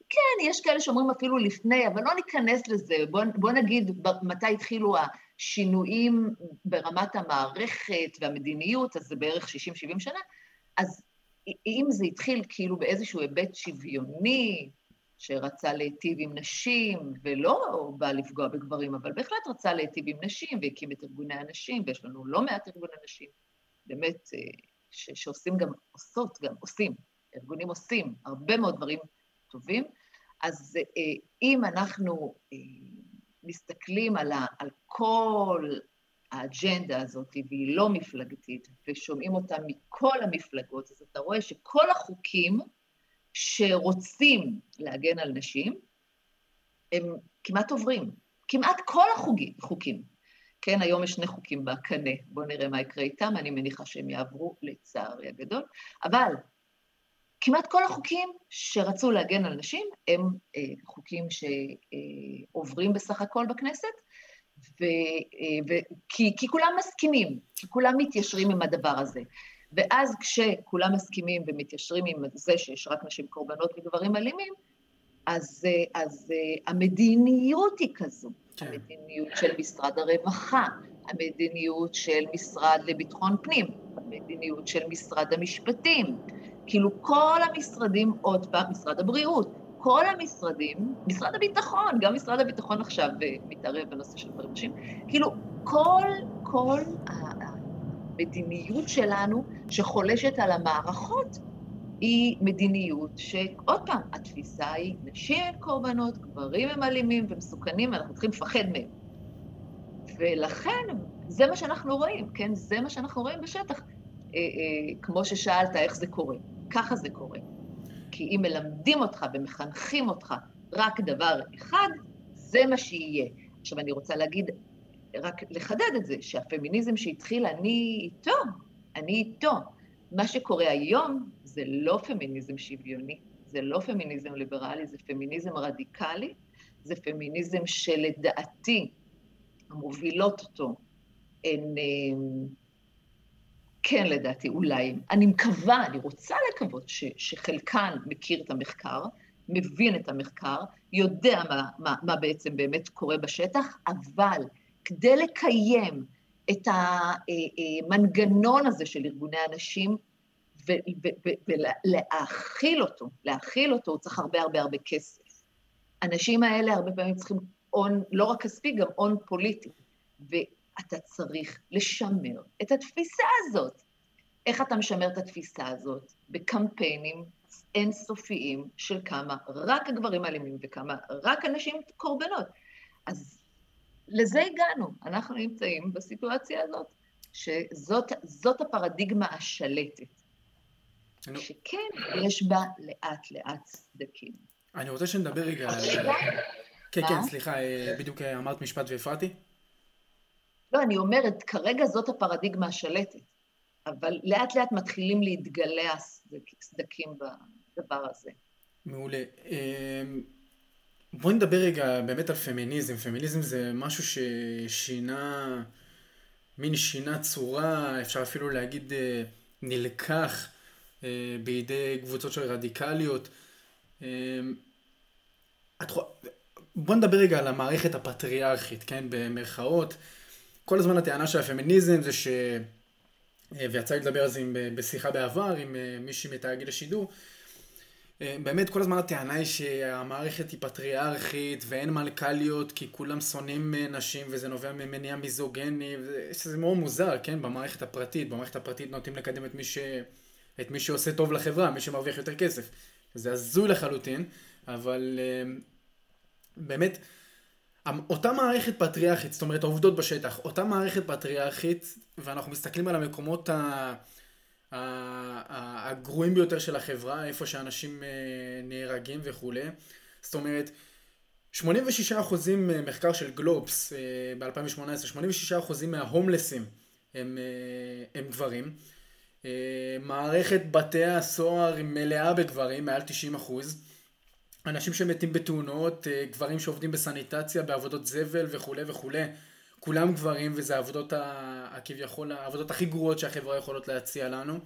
כן, יש כאלה שאומרים אפילו לפני, אבל לא ניכנס לזה. בוא נגיד מתי התחילו השינויים ברמת המערכת והמדיניות, אז זה בערך 60-70 שנה. אז אם זה התחיל כאילו באיזשהו היבט שוויוני, שרצה להיטיב עם נשים, ולא בא לפגוע בגברים, אבל בהחלט רצה להיטיב עם נשים, והקים את ארגוני הנשים, ויש לנו לא מעט ארגוני נשים, באמת, שעושים גם, עושות גם, עושים, ארגונים עושים, הרבה מאוד דברים טובים, אז אם אנחנו מסתכלים על כל האג'נדה הזאת, והיא לא מפלגתית, ושומעים אותה מכל המפלגות, אז אתה רואה שכל החוקים שרוצים להגן על נשים, הם כמעט עוברים, כמעט כל החוקים. כן, היום יש 2 חוקים בקנה, בואו נראה מה יקרה איתם, אני מניחה שהם יעברו לצערי הגדול, אבל כמעט כל החוקים שרצו להגן על נשים, הם חוקים שעוברים בסך הכל בכנסת, כי כולם מסכימים, כי כולם מתיישרים עם הדבר הזה. ואז כשכולם מסכימים ומתיישרים עם זה שיש רק נשים קורבנות וגברים אלימים, אז המדיניות היא כזו, המדיניות של משרד הרווחה, המדיניות של משרד לביטחון פנים, המדיניות של משרד המשפטים, כאילו כל המשרדים, עוד פעם, משרד הבריאות, כל המשרדים, משרד הביטחון, גם משרד הביטחון עכשיו מתערב בנושא של דברים נשים, כאילו כל המדיניות שלנו שחולשת על המערכות, היא מדיניות שעוד פעם, התפיסה היא נשים הן קורבנות, גברים הם אלימים ומסוכנים, אנחנו צריכים לפחד מהם. ולכן, זה מה שאנחנו רואים, כן? זה מה שאנחנו רואים בשטח. כמו ששאלת, איך זה קורה? ככה זה קורה. כי אם מלמדים אותך ומחנכים אותך רק דבר אחד, זה מה שיהיה. עכשיו אני רוצה להגיד, רק לחדד את זה, שהפמיניזם שהתחיל, אני איתו. מה שקורה היום זה לא פמיניזם שוויוני, זה לא פמיניזם ליברלי, זה פמיניזם רדיקלי, זה פמיניזם שלדעתי המובילות אותו הן, כן לדעתי, אולי, אני מקווה, אני רוצה לקוות שחלקן מכיר את המחקר, מבין את המחקר, יודע מה בעצם באמת קורה בשטח, אבל כדי לקיים את המנגנון הזה של ארגוני הנשים, ולהאכיל אותו, הוא צריך הרבה כסף. האנשים האלה הרבה פעמים צריכים און, לא רק כספי, גם און פוליטי, ואתה צריך לשמר את התפיסה הזאת. איך אתה משמר את התפיסה הזאת? בקמפיינים אינסופיים של כמה רק הגברים האלימים וכמה רק אנשים קורבנות. אז לזה הגענו, אנחנו נמצאים בסיטואציה הזאת, שזאת הפרדיגמה השלטת. שכן, יש בה לאט סדקים. אני רוצה שנדבר רגע על... כן, סליחה, בדיוק אמרת משפט והפרעתי? לא, אני אומרת, כרגע זאת הפרדיגמה השלטת, אבל לאט מתחילים להתגלה סדקים בדבר הזה. מעולה. בואי נדבר רגע באמת על פמיניזם. פמיניזם זה משהו ששינה, מין שינה צורה, אפשר אפילו להגיד נלקח, בידי קבוצות של רדיקליות. בוא נדבר רגע על המערכת הפטריארכית, כן? במרכאות. כל הזמן הטענה של הפמיניזם זה ש... ויצא לדבר על זה בשיחה בעבר, עם מישהי מתאגיד השידור. באמת כל הזמן הטענה היא שהמערכת היא פטריארכית ואין מלכליות כי כולם שונאים נשים וזה נובע ממניע מיזוגני. זה מאוד מוזר, כן? במערכת הפרטית. במערכת הפרטית נוטים לקדם את מי שעושה טוב לחברה, מי שמרוויח יותר כסף. זה הזוי לחלוטין, אבל באמת, אותה מערכת פטריארכית, זאת אומרת, העובדות בשטח, אותה מערכת פטריארכית, ואנחנו מסתכלים על המקומות הגרועים ביותר של החברה, איפה שאנשים נהרגים וכו'. זאת אומרת, 86% מחקר של גלובס ב-2018, 86% מההומלסים הם גברים, מערכת בתי הסוהר מלאה בגברים, מעל 90%. אנשים שמתים בתאונות, גברים שעובדים בסניטציה, בעבודות זבל וכו' וכו'. כולם גברים, וזה העבודות, כביכול, העבודות הכי גרועות שהחברה יכולות להציע לנו.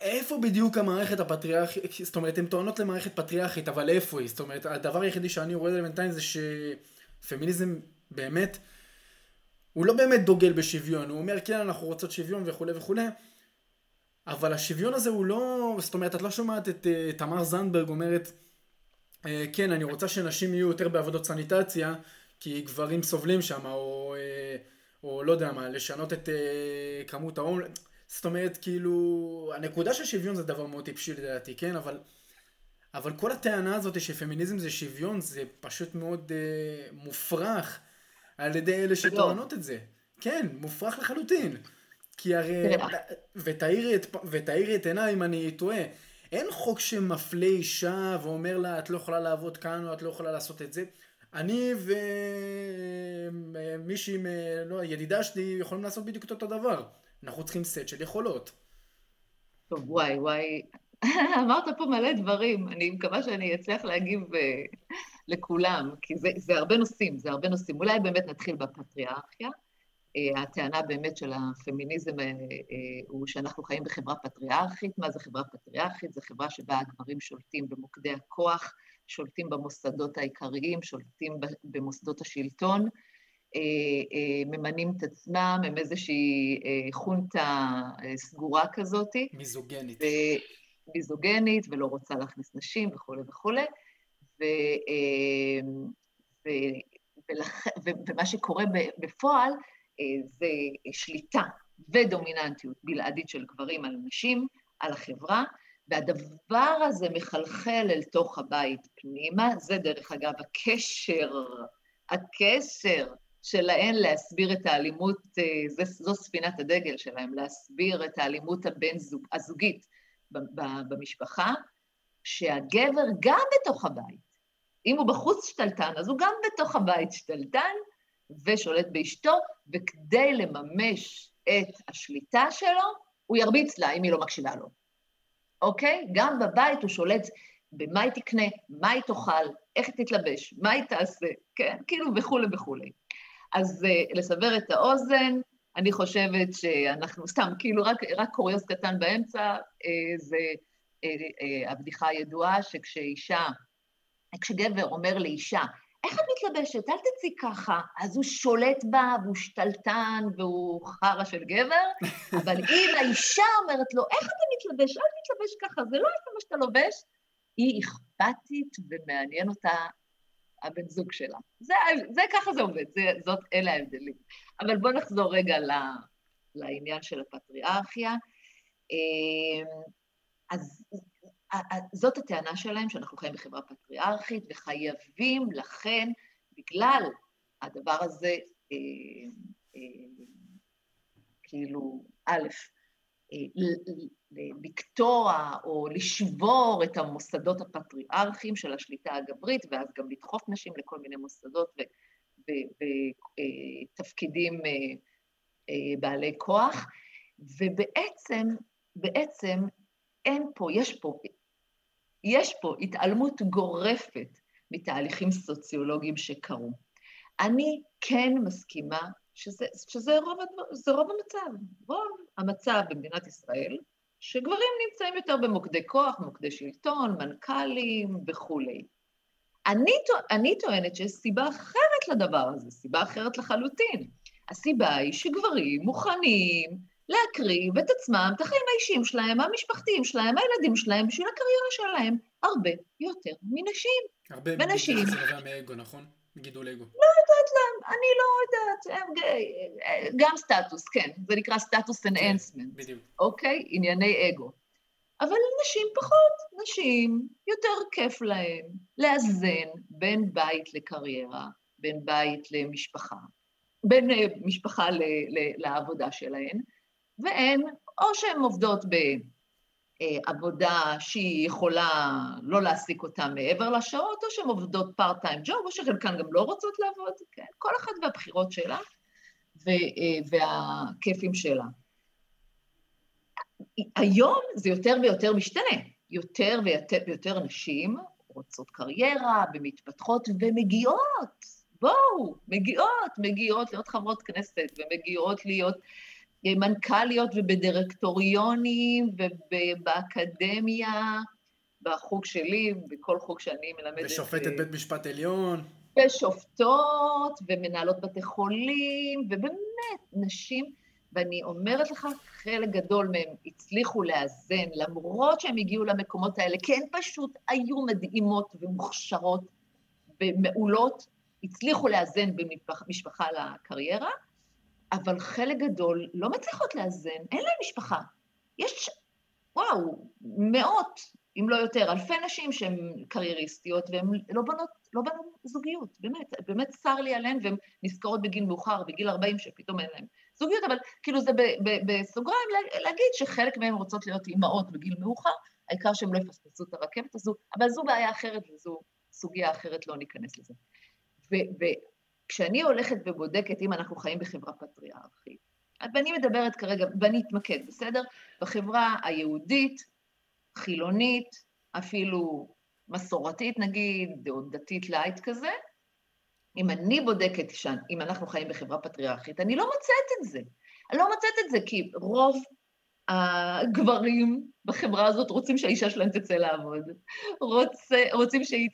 איפה בדיוק המערכת הפטריארכית? זאת אומרת, הן טוענות למערכת פטריארכית, אבל איפה היא? זאת אומרת, הדבר היחידי שאני רואה לבינתיים זה שפמיניזם באמת... הוא לא באמת דוגל בשוויון, הוא אומר, כן, אנחנו רוצות שוויון וכו' וכו', אבל השוויון הזה הוא לא, זאת אומרת, את לא שומעת את תמר זנדברג אומרת, כן, אני רוצה שנשים יהיו יותר בעבודות סניטציה, כי גברים סובלים שם, או לא יודע מה, לשנות את כמות העומל. זאת אומרת, כאילו, הנקודה של שוויון זה דבר מאוד טיפשי לדעתי, כן? אבל כל הטענה הזאת שפמיניזם זה שוויון, זה פשוט מאוד מופרך על ידי אלה שטוענות את זה. כן, מופרך לחלוטין. כי הרי, ותאירי את עיניי אם אני טועה, אין חוק שמפלה אישה ואומר לה, את לא יכולה לעבוד כאן, או את לא יכולה לעשות את זה. אני ומישהי, לא, ידידה שלי יכולים לעשות בדיוק אותו דבר. אנחנו צריכים סט של יכולות. טוב, וואי. אמרת פה מלא דברים. אני מקווה שאני אצליח להגיב לכולם, כי זה הרבה נושאים, זה הרבה נושאים. אולי באמת נתחיל בפטריארכיה. הטענה באמת של הפמיניזם הוא שאנחנו חיים בחברה פטריארכית. מה זה חברה פטריארכית? זה חברה שבה הגברים שולטים במוקדי הכוח, שולטים במוסדות העיקריים, שולטים במוסדות השלטון, ממנים את עצמם, הם איזושהי חונטה סגורה כזאת. מיזוגנית. מיזוגנית, ולא רוצה להכניס נשים וכו'. ומה שקורה בפועל, זה שליטה ודומיננטיות בלעדית של גברים על נשים, על החברה, והדבר הזה מחלחל אל תוך הבית פנימה. זה דרך אגב הקשר שלהן להסביר את האלימות, זו ספינת הדגל שלהם, להסביר את האלימות הזוגית במשפחה, שהגבר גם בתוך הבית, אם הוא בחוץ שתלטן, אז הוא גם בתוך הבית שתלטן, ושולט באשתו, וכדי לממש את השליטה שלו, הוא ירביץ לה אם היא לא מקשיבה לו. אוקיי? גם בבית הוא שולט במה היא תקנה, מה היא תאכל, איך היא תתלבש, מה היא תעשה, כן? כאילו וכו'. אז לסבר את האוזן, אני חושבת שאנחנו סתם, כאילו רק קוריוז קטן באמצע, זה הבדיחה הידועה כשגבר אומר לאישה, איך את מתלבשת? אל תצאי ככה. אז הוא שולט בה, והוא שתלטן, והוא חרא של גבר, אבל אם האישה אומרת לו, איך אתה מתלבש? אל תתלבש ככה, זה לא מה שאתה לובש. היא אכפתית ומעניין אותה הבן זוג שלה. זה ככה זה עובד, אלה ההבדלים. אבל בואו נחזור רגע לעניין של הפטריארכיה. אז זאת הטענה שלהם, שאנחנו חיים בחברה פטריארכית, וחייבים לכן, בגלל הדבר הזה, כאילו, א', לקטוע או לשבור את המוסדות הפטריארכיים של השליטה הגברית, ואז גם לדחוף נשים לכל מיני מוסדות ותפקידים בעלי כוח, ובעצם, יש פה התעלמות גורפת מתהליכים סוציולוגיים שקרו. אני כן מסכימה שזה רוב המצב במדינת ישראל, שגברים נמצאים יותר במוקדי כוח, מוקדי שלטון, מנכ"לים וכו'. אני טוענת שיש סיבה אחרת לדבר הזה, סיבה אחרת לחלוטין. הסיבה היא שגברים מוכנים להקריב את עצמם, את החיים האישיים שלהם, המשפחתיים שלהם, הילדים שלהם, בשביל הקריירה שלהם, הרבה יותר מנשים. הרבה מנשים. זה נובע מאגו, נכון? גידול אגו. לא יודעת להם, אני לא יודעת, גם סטטוס, כן, זה נקרא סטטוס אנהנסמנט. בדיוק. אוקיי? ענייני אגו. אבל נשים פחות, נשים יותר כיף להם, לאזן בין בית לקריירה, בין בית למשפחה, בין משפחה לעבודה שלהן, והן, או שהן עובדות בעבודה שהיא יכולה לא להעסיק אותה מעבר לשעות, או שהן עובדות פארט-טיים ג'וב, או שחלקן גם לא רוצות לעבוד, כן? כל אחת והבחירות שלה, והכיפים שלה. היום זה יותר ויותר משתנה, יותר ויותר נשים רוצות קריירה, ומתפתחות ומגיעות, מגיעות להיות חברות כנסת, ומגיעות להיות מנכ"ליות ובדירקטוריונים ובאקדמיה, בחוג שלי, בכל חוג שאני מלמדת. ושופטת בית משפט עליון. ושופטות ומנהלות בתי חולים, ובאמת נשים, ואני אומרת לך, חלק גדול מהם הצליחו לאזן, למרות שהם הגיעו למקומות האלה, כי הן פשוט היו מדהימות ומוכשרות ומעולות, הצליחו לאזן במשפחה לקריירה, אבל חלק גדול לא מצליחות לאזן, אין להם משפחה. יש, וואו, מאות, אם לא יותר, אלפי נשים שהן קרייריסטיות, והן לא בנו זוגיות, באמת, באמת צר לי עליהן, והן נזכרות בגיל מאוחר, בגיל 40 שפתאום אין להן זוגיות, אבל כאילו זה בסוגריים להגיד שחלק מהן רוצות להיות אימהות בגיל מאוחר, העיקר שהן לא יפספסו את הרכבת הזו, אבל זו בעיה אחרת וזו סוגיה אחרת, לא ניכנס לזה. וכשאני הולכת ובודקת אם אנחנו חיים בחברה פטריארכית, ואני מדברת כרגע, ואני אתמקד, בסדר? בחברה היהודית, חילונית, אפילו מסורתית נגיד, או דתית לייט כזה, אם אני בודקת, אם אנחנו חיים בחברה פטריארכית, אני לא מצאת את זה. אני לא מצאת את זה, כי רוב הגברים בחברה הזאת רוצים שהאישה שלהם תצא לעבוד, רוצים שהיא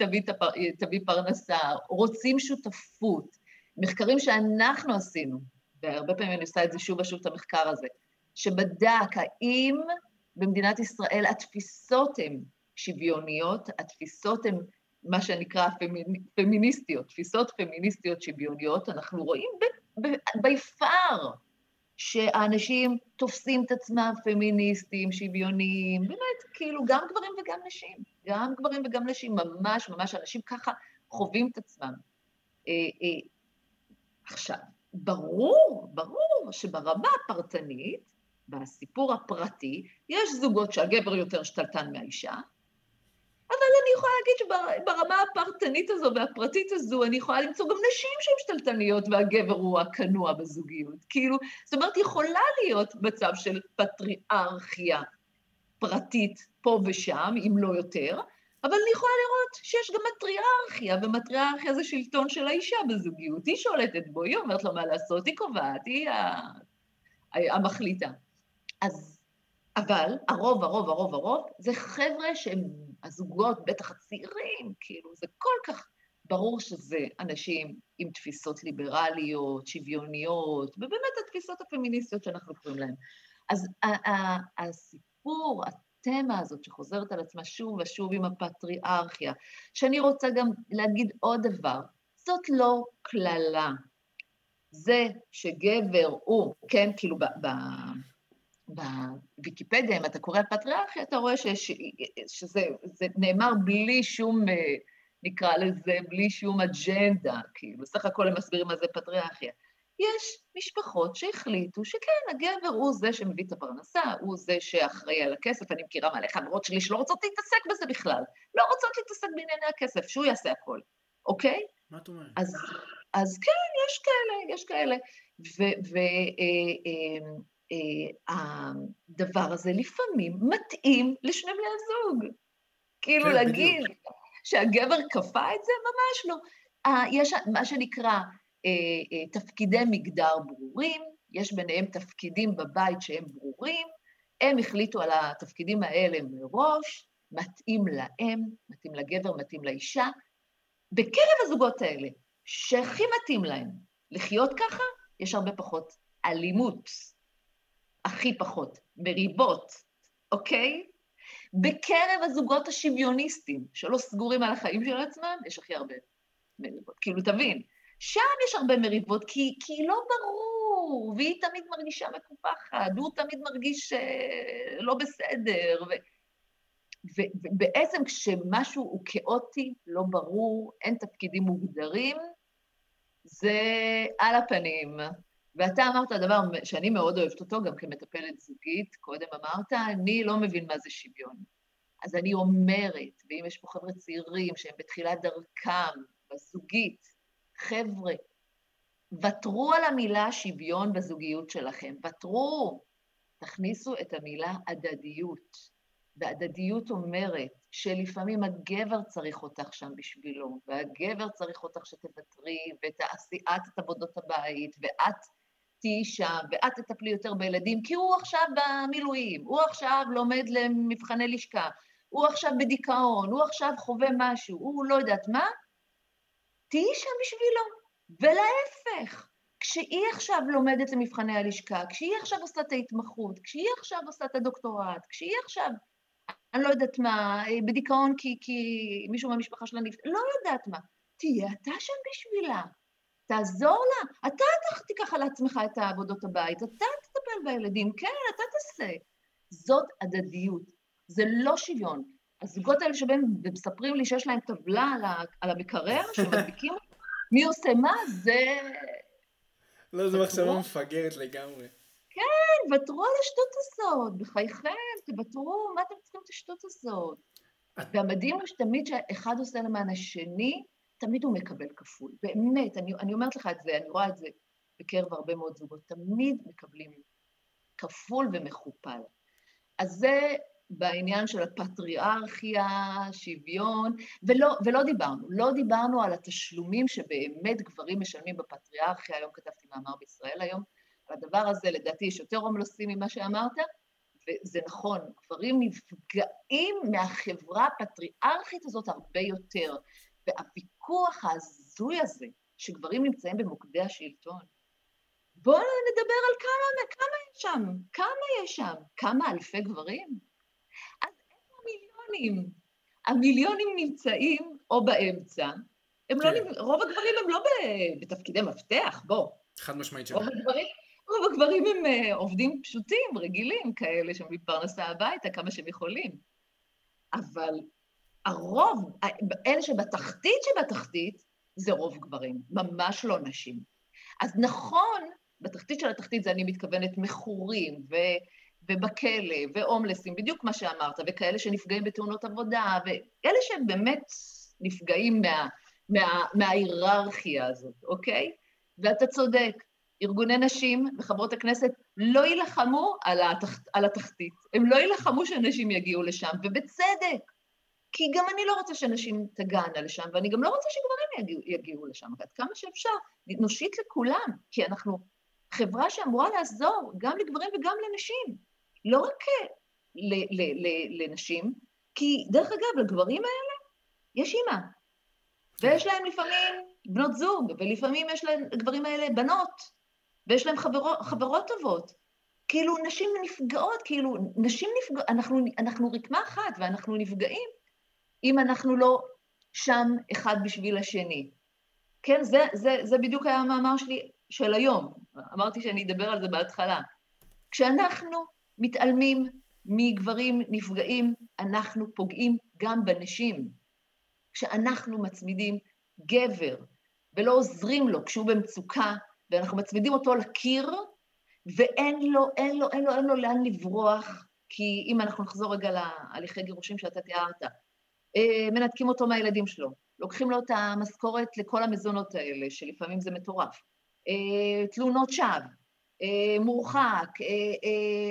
תביא פרנסה, רוצים שותפות. מחקרים שאנחנו עשינו, והרבה פעמים אני עושה את זה שוב ושוב את המחקר הזה, שבדק האם במדינת ישראל התפיסות הן שוויוניות, התפיסות הן מה שנקרא פמיניסטיות, תפיסות פמיניסטיות שוויוניות, אנחנו רואים ביפר שהאנשים תופסים את עצמם פמיניסטים, שוויוניים, באמת, כאילו גם גברים וגם נשים, גם גברים וגם נשים, ממש ממש אנשים ככה חווים את עצמם. עכשיו, ברור שברמה הפרטנית, בסיפור הפרטי, יש זוגות שהגבר יותר שתלטן מהאישה, אבל אני יכולה להגיד שברמה הפרטנית הזו והפרטית הזו, אני יכולה למצוא גם נשים שהן שתלטניות, והגבר הוא הכנוע בזוגיות. כאילו, זאת אומרת, יכולה להיות מצב של פטריארכיה פרטית פה ושם, אם לא יותר, אבל אני יכולה לראות שיש גם מטריארכיה, ומטריארכיה זה שלטון של האישה בזוגיות. היא שולטת בו, היא אומרת לו מה לעשות, היא קובעת, היא המחליטה. אז, אבל הרוב, זה חבר'ה שהם הזוגות, בטח הצעירים, כאילו, זה כל כך ברור שזה אנשים עם תפיסות ליברליות, שוויוניות, ובאמת התפיסות הפמיניסטיות שאנחנו קוראים להם. אז הסיפור, התמה הזאת שחוזרת על עצמה שוב ושוב עם הפטריארכיה, שאני רוצה גם להגיד עוד דבר, זאת לא כללה. זה שגבר הוא, כן, כאילו בוויקיפדיה, אם אתה קורא על פטריארכיה, אתה רואה שזה נאמר בלי שום, נקרא לזה, בלי שום אג'נדה, כאילו, סך הכל הם מסבירים מה זה פטריארכיה. יש משפחות שהחליטו שכן, הגבר הוא זה שמביא את הפרנסה, הוא זה שאחראי על הכסף, אני מכירה מלא חברות שלי שלא רוצות להתעסק בזה בכלל, לא רוצות להתעסק בענייני הכסף, שהוא יעשה הכל, אוקיי? מה אתה אומר? אז כן, יש כאלה. הדבר הזה לפעמים מתאים לשני בני הזוג. כאילו להגיד שהגבר קפא את זה, ממש לא. יש מה שנקרא תפקידי מגדר ברורים, יש ביניהם תפקידים בבית שהם ברורים, הם החליטו על התפקידים האלה מראש, מתאים להם, מתאים לגבר, מתאים לאישה, בקרב הזוגות האלה, שהכי מתאים להם לחיות ככה, יש הרבה פחות אלימות, הכי פחות, מריבות, אוקיי? בקרב הזוגות השוויוניסטים, שלא סגורים על החיים של עצמם, יש הכי הרבה מריבות. כאילו, תבין, שם יש הרבה מריבות, כי לא ברור, והיא תמיד מרגישה מקופחת, הוא תמיד מרגיש לא בסדר, ובעצם כשמשהו הוא כאוטי, לא ברור, אין תפקידים מוגדרים, זה על הפנים. ואתה אמרת דבר שאני מאוד אוהבת אותו, גם כמטפלת זוגית, קודם אמרת, אני לא מבין מה זה שוויון. אז אני אומרת, ואם יש פה חבר'ה צעירים שהם בתחילת דרכם, בזוגית, חבר'ה, ותרו על המילה שוויון בזוגיות שלכם, ותרו, תכניסו את המילה הדדיות. והדדיות אומרת שלפעמים הגבר צריך אותך שם בשבילו, והגבר צריך אותך שתוותרי, ותעשי את עבודות הבית, ואת תהיי שם, ואת תטפלי יותר בילדים, כי הוא עכשיו במילואים, הוא עכשיו לומד למבחני לשכה, הוא עכשיו בדיכאון, הוא עכשיו חווה משהו, הוא לא יודעת מה, תהיי שם בשבילו, ולהפך. כשהיא עכשיו לומדת למבחני הלשכה, כשהיא עכשיו עושה את ההתמחות, כשהיא עכשיו עושה את הדוקטורט, כשהיא עכשיו, אני לא יודעת מה, בדיכאון כי מישהו מהמשפחה שלה נפטר, לא יודעת מה, תהיה אתה שם בשבילה, תעזור לה, אתה תיקח על עצמך את העבודות הבית, אתה תטפל בילדים, כן, אתה תעשה. זאת הדדיות, זה לא שוויון. הזוגות האלה שבהם מספרים לי שיש להם טבלה על המקרר, שמדביקים, מי עושה מה, זה... לא, זו מחשבה מפגרת לגמרי. כן, ותרו על השטות הזאת, בחייכם, תוותרו, מה אתם צריכים את השטות הזאת? והמדהים הוא שתמיד שאחד עושה למען השני, תמיד הוא מקבל כפול. באמת, אני אומרת לך את זה, אני רואה את זה בקרב הרבה מאוד זוגות, תמיד מקבלים כפול ומכופל. אז זה בעניין של הפטריארכיה, שוויון, ולא דיברנו על התשלומים שבאמת גברים משלמים בפטריארכיה, היום כתבתי מאמר בישראל היום, על הדבר הזה לדעתי יש יותר הומלסים ממה שאמרת, וזה נכון, גברים נפגעים מהחברה הפטריארכית הזאת הרבה יותר, והוויכוח ההזוי הזה, שגברים נמצאים במוקדי השלטון, בואו נדבר על כמה יש שם, כמה אלפי גברים? אז איפה המיליונים? המיליונים נמצאים או באמצע, הם לא, רוב הגברים הם לא בתפקידי מפתח, בוא. חד משמעית שלנו. רוב הגברים הם עובדים פשוטים, רגילים, כאלה שמתפרנסה הביתה כמה שהם יכולים. אבל הרוב, אלה שבתחתית, זה רוב גברים, ממש לא נשים. אז נכון, בתחתית של התחתית זה אני מתכוונת מכורים ובכלא ואומלסים, בדיוק מה שאמרת, וכאלה שנפגעים בתאונות עבודה, ואלה שבאמת נפגעים מההיררכיה הזאת, אוקיי? ואתה צודק, ארגוני נשים וחברות הכנסת לא ילחמו על התחתית, הם לא ילחמו שנשים יגיעו לשם, ובצדק, כי גם אני לא רוצה שנשים תגענה לשם, ואני גם לא רוצה שגברים יגיעו לשם, עד כמה שאפשר, נושית לכולם, כי אנחנו חברה שאמורה לעזור גם לגברים וגם לנשים, לא רק לנשים, כי דרך אגב, לגברים האלה יש אימא, ויש להם לפעמים בנות זוג, ולפעמים יש להם גברים האלה בנות, ויש להם חברות טובות, כאילו נשים נפגעות, אנחנו רקמה אחת ואנחנו נפגעים, אם אנחנו לא שם אחד בשביל השני. כן, זה בדיוק היה המאמר שלי של היום, אמרתי שאני אדבר על זה בהתחלה. כשאנחנו מתעלמים מגברים נפגעים, אנחנו פוגעים גם בנשים. כשאנחנו מצמידים גבר ולא עוזרים לו כשהוא במצוקה, ואנחנו מצמידים אותו לקיר, ואין לו לאן לברוח, כי אם אנחנו נחזור רגע להליכי גירושים שאתה תיארת, מנתקים אותו מהילדים שלו, לוקחים לו את המשכורת לכל המזונות האלה, שלפעמים זה מטורף, תלונות שווא, מורחק,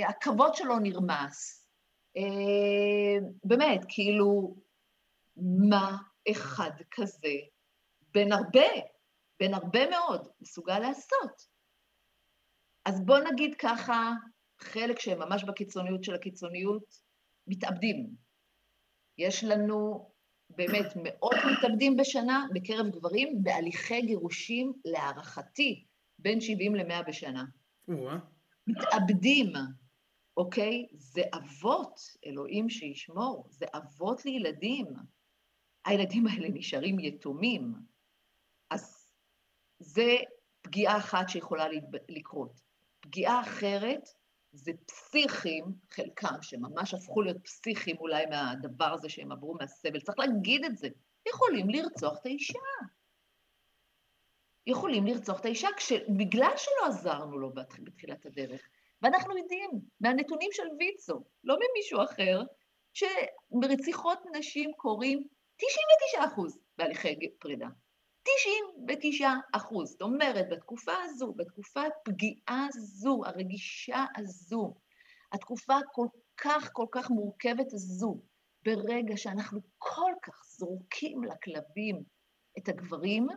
הכבוד שלו נרמס, באמת, כאילו, מה אחד כזה, בין הרבה מאוד, מסוגל לעשות. אז בוא נגיד ככה, חלק שהם ממש בקיצוניות של הקיצוניות, מתאבדים. יש לנו באמת מאות מתאבדים בשנה בקרב גברים, בהליכי גירושים להערכתי, בין 70 ל-100 בשנה. מתאבדים, אוקיי? זה אבות, אלוהים שישמור, זה אבות לילדים. הילדים האלה נשארים יתומים. אז זה פגיעה אחת שיכולה לקרות. פגיעה אחרת, זה פסיכים, חלקם, שממש הפכו להיות פסיכים אולי מהדבר הזה שהם עברו מהסבל, צריך להגיד את זה, יכולים לרצוח את האישה. בגלל שלא עזרנו לו בתחילת הדרך, ואנחנו יודעים, מהנתונים של ויצו, לא ממישהו אחר, שברציחות נשים קוראים 99% בהליכי פרידה. 99%, זאת אומרת, בתקופה הפגיעה הזו, הרגישה הזו, התקופה כל כך מורכבת הזו, ברגע שאנחנו כל כך זורקים לכלבים את הגברים,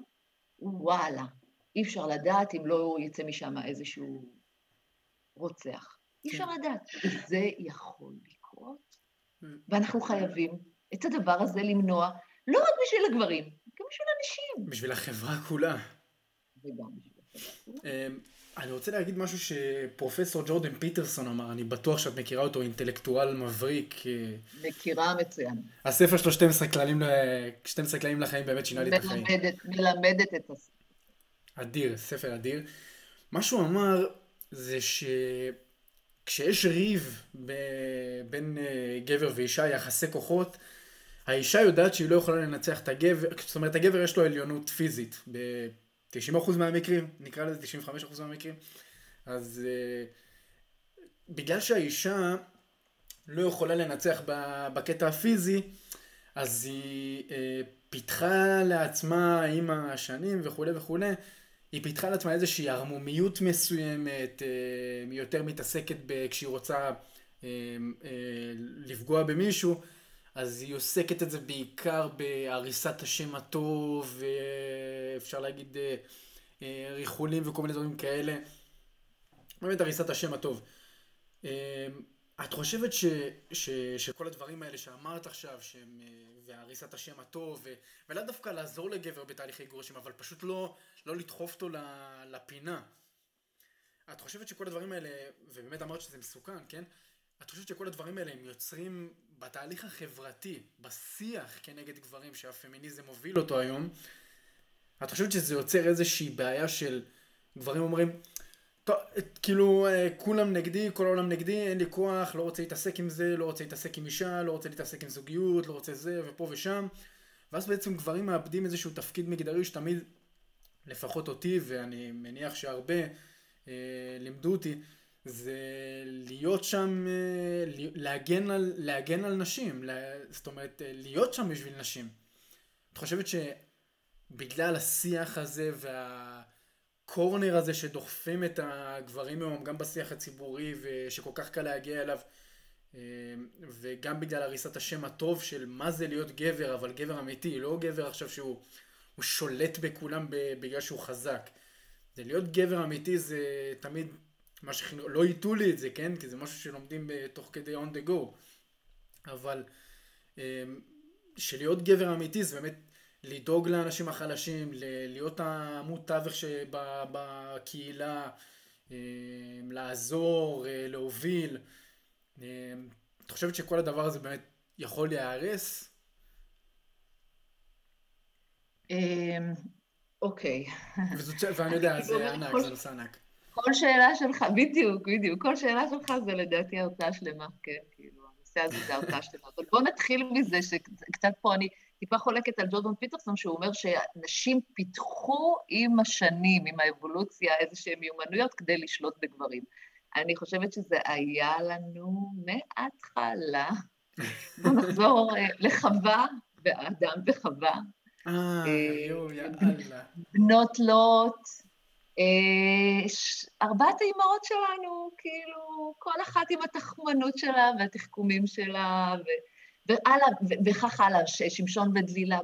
וואלה, אי אפשר לדעת אם לא יצא משם איזשהו רוצח. אי אפשר לדעת, וזה יכול לקרות. ואנחנו חייבים את הדבר הזה למנוע, לא רק בשביל הגברים, גם בשביל אנשים. בשביל החברה כולה. וגם בשביל אני רוצה להגיד משהו שפרופסור ג'ורדן פיטרסון אמר, אני בטוח שאת מכירה אותו, אינטלקטואל מבריק. מכירה מצוין. הספר שלו 12 כללים לחיים באמת שינה לי את החיים. מלמדת את הספר. אדיר, ספר אדיר. מה שהוא אמר זה שכשיש ריב בין גבר ואישה, יחסי כוחות, האישה יודעת שהיא לא יכולה לנצח את הגבר, זאת אומרת הגבר יש לו עליונות פיזית בפרק. 90% מהמקרים, נקרא לזה 95% מהמקרים, אז בגלל שהאישה לא יכולה לנצח בקטע הפיזי, אז היא פיתחה לעצמה עם השנים וכו' וכו', היא פיתחה לעצמה איזושהי הרמומיות מסוימת, היא יותר מתעסקת כשהיא רוצה לפגוע במישהו, אז היא עוסקת את זה בעיקר בהריסת השם הטוב, אפשר להגיד ריחולים וכל מיני דברים כאלה. באמת הריסת השם הטוב. את חושבת שכל הדברים האלה שאמרת עכשיו, והריסת השם הטוב, ולא דווקא לעזור לגבר בתהליכי גירושים, אבל פשוט לא לדחוף אותו לפינה. את חושבת שכל הדברים האלה, ובאמת אמרת שזה מסוכן, כן? את חושבת שכל הדברים האלה הם יוצרים בתהליך החברתי, בשיח כנגד גברים שהפמיניזם מוביל אותו היום, את חושבת שזה יוצר איזושהי בעיה של גברים אומרים, כאילו כולם נגדי, כל העולם נגדי, אין לי כוח, לא רוצה להתעסק עם זה, לא רוצה להתעסק עם אישה, לא רוצה להתעסק עם זוגיות, לא רוצה זה ופה ושם, ואז בעצם גברים מאבדים איזשהו תפקיד מגדרי שתמיד, לפחות אותי ואני מניח שהרבה לימדו אותי, זה להיות שם, להגן על נשים, זאת אומרת, להיות שם בשביל נשים. את חושבת שבגלל השיח הזה והקורנר הזה שדוחפים את הגברים היום, גם בשיח הציבורי ושכל כך קל להגיע אליו, וגם בגלל הריסת השם הטוב של מה זה להיות גבר, אבל גבר אמיתי, לא גבר עכשיו שהוא שולט בכולם בגלל שהוא חזק. זה להיות גבר אמיתי זה תמיד לא ייתו לי את זה, כן? כי זה משהו שלומדים בתוך כדי on the go. אבל שלהיות גבר אמיתי זה באמת לדאוג לאנשים החלשים, להיות עמוד תווך שבקהילה, לעזור, להוביל. את חושבת שכל הדבר הזה באמת יכול להיהרס? אוקיי. ואני יודע, זה ענק, זה נושא ענק. כל שאלה שלך, בדיוק, כל שאלה שלך זה לדעתי הרצאה שלמה, כן, כאילו, הנושא הזה זה הרצאה שלמה, אבל בוא נתחיל מזה שקצת פה אני טיפה חולקת על ג'ורדן פיטרסון, שהוא אומר שנשים פיתחו עם השנים, עם האבולוציה, איזושהי מיומנויות כדי לשלוט בגברים. אני חושבת שזה היה לנו מההתחלה, בוא נחזור לחווה, באדם וחווה. בנות לוט. ארבעת האימהות שלנו, כאילו, כל אחת עם התחמנות שלה והתחכומים שלה, וכך הלאה, שמשון ודלילה,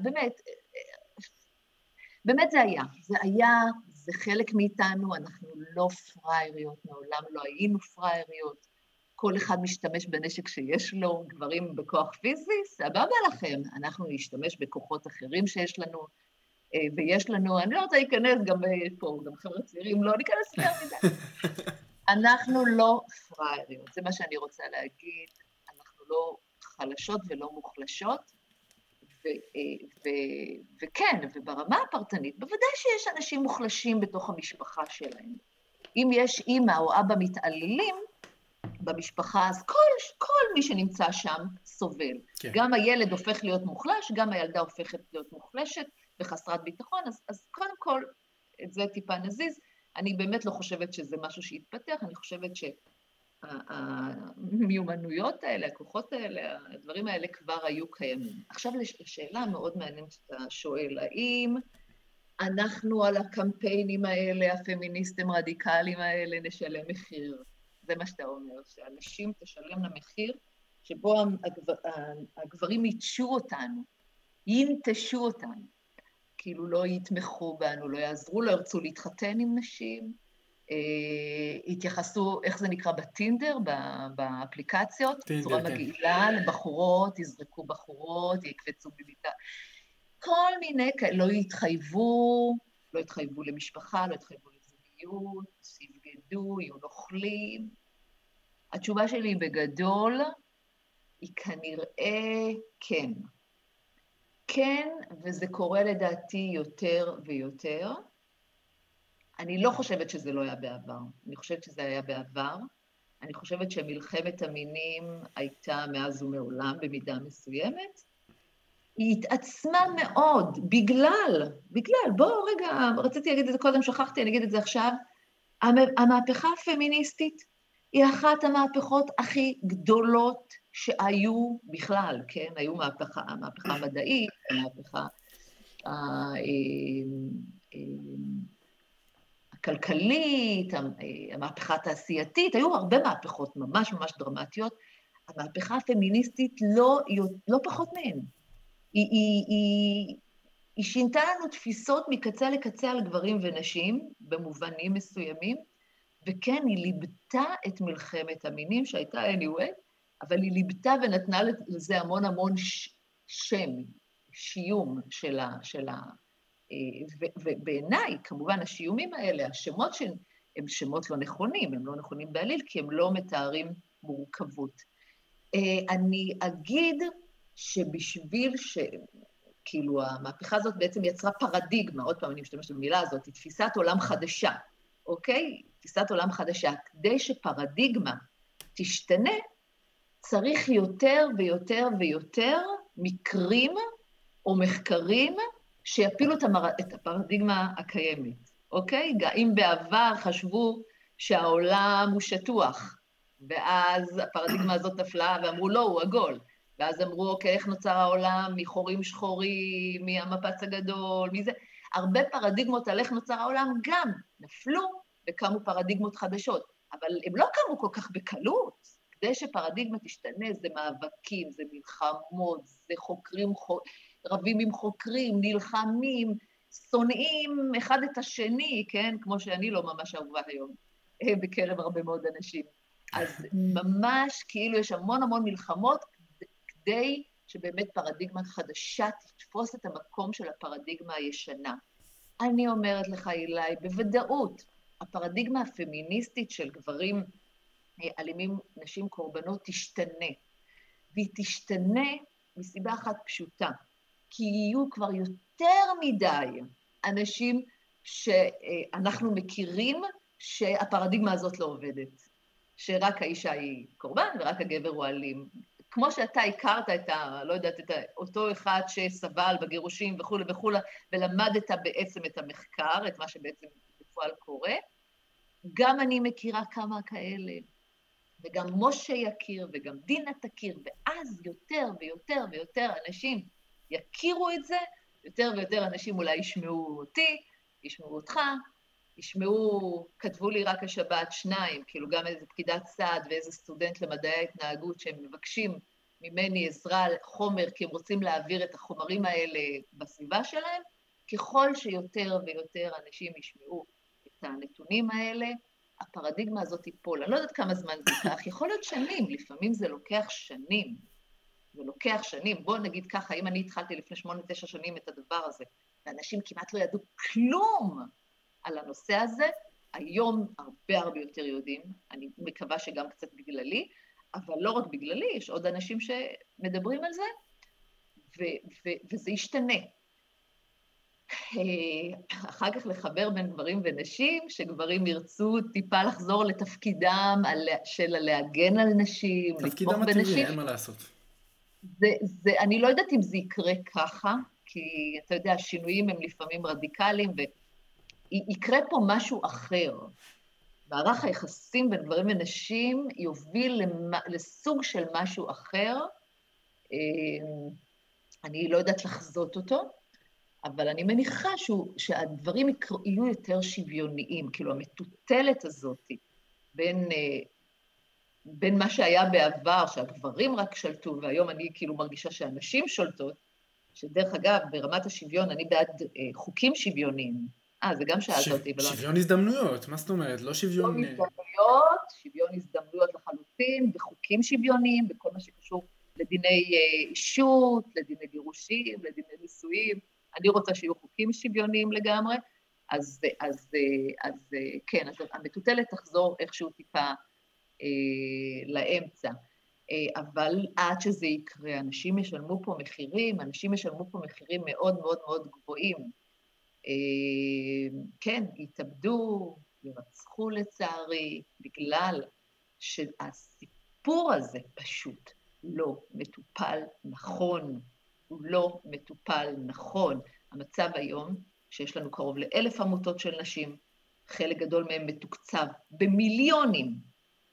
באמת זה היה, זה חלק מאיתנו, אנחנו לא פרייריות, מעולם לא היינו פרייריות, כל אחד משתמש בנשק שיש לו, גברים בכוח פיזי, סבבה לכם, אנחנו נשתמש בכוחות אחרים שיש לנו, ויש לנו, אני לא רוצה להיכנס גם פה, גם חבר'ה צעירים, לא ניכנס לזה. אנחנו לא פראיירים, זה מה שאני רוצה להגיד, אנחנו לא חלשות ולא מוחלשות, וכן, וברמה הפרטנית, בוודאי שיש אנשים מוחלשים בתוך המשפחה שלהם. אם יש אמא או אבא מתעללים במשפחה, אז כל מי שנמצא שם סובל. כן. גם הילד הופך להיות מוחלש, גם הילדה הופכת להיות מוחלשת, בחסרת ביטחון, אז קודם כל, את זה טיפה נזיז, אני באמת לא חושבת שזה משהו שהתפתח, אני חושבת שהמיומנויות האלה, הכוחות האלה, הדברים האלה כבר היו קיימים. עכשיו לשאלה מאוד מעניינת שאתה שואל, האם אנחנו על הקמפיינים האלה, הפמיניסטים רדיקליים האלה, נשלם מחיר? זה מה שאתה אומר, שאנשים תשלם למחיר, שבו הגברים ייטשו אותנו, ינטשו אותנו. כאילו לא יתמכו בנו, לא יעזרו, לא ירצו להתחתן עם נשים, התייחסו, איך זה נקרא בטינדר, באפליקציות, בצורה מגעילה, לבחורות, יזרקו בחורות, יקפצו בביתה, כל מיני, לא יתחייבו למשפחה, לא יתחייבו לזוגיות, יהיו, סבגדו, יהיו נוכלים. התשובה שלי בגדול היא כנראה כן. כן, וזה קורה לדעתי יותר ויותר. אני לא חושבת שזה לא היה בעבר. אני חושבת שזה היה בעבר. אני חושבת שמלחמת המינים הייתה מאז ומעולם במידה מסוימת. היא התעצמה מאוד, בגלל, בוא רגע, רציתי להגיד את זה קודם, שכחתי, אני אגיד את זה עכשיו, המהפכה הפמיניסטית היא אחת המהפכות הכי גדולות שהיו בכלל, כן? היו מהפכה, המהפכה המדעית, המהפכה הכלכלית, המהפכה התעשייתית, היו הרבה מהפכות ממש ממש דרמטיות, המהפכה הפמיניסטית לא פחות מהן. היא שינתה לנו תפיסות מקצה לקצה על גברים ונשים, במובנים מסוימים, וכן, היא ליבטה את מלחמת המינים, שהייתה anyway, אבל היא ליבטה ונתנה לזה המון המון שם, שיום שלה ובעיניי, כמובן, השיומים האלה, השמות שהם שמות לא נכונים, הם לא נכונים בעליל, כי הם לא מתארים מורכבות. אני אגיד שבשביל שכאילו המהפכה הזאת בעצם יצרה פרדיגמה, עוד פעם אני משתמשת במילה הזאת, היא תפיסת עולם חדשה, אוקיי? תפיסת עולם חדשה. כדי שפרדיגמה תשתנה, צריך יותר ויותר ויותר מקרים או מחקרים שיפילו את הפרדיגמה הקיימת, אוקיי? אם בעבר חשבו שהעולם הוא שטוח, ואז הפרדיגמה הזאת נפלה ואמרו לא, הוא עגול. ואז אמרו, אוקיי, איך נוצר העולם, מחורים שחורים, מהמפץ הגדול, מזה. הרבה פרדיגמות על איך נוצר העולם גם נפלו וקמו פרדיגמות חדשות, אבל הם לא קמו כל כך בקלות. כדי שפרדיגמה תשתנה, זה מאבקים, זה מלחמות, זה חוקרים, רבים עם חוקרים, נלחמים, שונאים אחד את השני, כן? כמו שאני לא ממש אהובה היום, בקרב הרבה מאוד אנשים. אז ממש כאילו יש המון המון מלחמות, כדי שבאמת פרדיגמה חדשה תתפוס את המקום של הפרדיגמה הישנה. אני אומרת לך, אילי, בוודאות, הפרדיגמה הפמיניסטית של גברים אלימים, נשים קורבנות, תשתנה. והיא תשתנה מסיבה אחת פשוטה, כי יהיו כבר יותר מדי אנשים שאנחנו מכירים שהפרדיגמה הזאת לא עובדת, שרק האישה היא קורבן ורק הגבר הוא אלים. כמו שאתה הכרת את ה... לא יודעת, את אותו אחד שסבל בגירושים וכו' וכו', ולמדת בעצם את המחקר, את מה שבעצם בפועל קורה, גם אני מכירה כמה כאלה, וגם משה יכיר, וגם דינה תכיר, ואז יותר ויותר ויותר אנשים יכירו את זה, יותר ויותר אנשים אולי ישמעו אותי, ישמעו אותך, ישמעו, כתבו לי רק השבת שניים, כאילו גם איזה פקידת סעד ואיזה סטודנט למדעי ההתנהגות, שהם מבקשים ממני עזרה חומר, כי הם רוצים להעביר את החומרים האלה בסביבה שלהם. ככל שיותר ויותר אנשים ישמעו את הנתונים האלה, הפרדיגמה הזאת תיפול. אני לא יודעת כמה זמן זה ייקח, יכול להיות שנים, לפעמים זה לוקח שנים. זה לוקח שנים. בוא נגיד ככה, אם אני התחלתי לפני 8-9 שנים את הדבר הזה, ואנשים כמעט לא ידעו כלום על הנושא הזה, היום הרבה הרבה יותר יודעים, אני מקווה שגם קצת בגללי, אבל לא רק בגללי, יש עוד אנשים שמדברים על זה, וזה ישתנה. אחר כך לחבר בין גברים ונשים, שגברים ירצו טיפה לחזור לתפקידם של להגן על נשים, לתפקידם הטבעי, אין מה לעשות. אני לא יודעת אם זה יקרה ככה, כי אתה יודע, השינויים הם לפעמים רדיקליים, יקרה פה משהו אחר. מערך היחסים בין גברים ונשים יוביל לסוג של משהו אחר. אני לא יודעת לחזות אותו, אבל אני מניחה שהדברים יהיו יותר שוויוניים, כאילו המטוטלת הזאת בין מה שהיה בעבר, שהגברים רק שלטו, והיום אני כאילו מרגישה שהנשים שולטות, שדרך אגב, ברמת השוויון, אני בעד חוקים שוויוניים, זה גם שאלת אותי. שוויון הזדמנויות, מה זאת אומרת? לא שוויון... שוויון הזדמנויות לחלוטין, בחוקים שוויוניים, בכל מה שקשור לדיני אישות, לדיני גירושים, לדיני נישואים. אני רוצה שיהיו חוקים שוויוניים לגמרי, אז כן, אז המטוטלת תחזור איכשהו טיפה לאמצע. אבל עד שזה יקרה, אנשים ישלמו פה מחירים, מאוד מאוד מאוד גבוהים. כן, יתאבדו, ירצחו לצערי, בגלל שהסיפור הזה פשוט לא מטופל נכון. הוא לא מטופל נכון. המצב היום, שיש לנו קרוב ל1,000 עמותות של נשים, חלק גדול מהם מתוקצב במיליונים,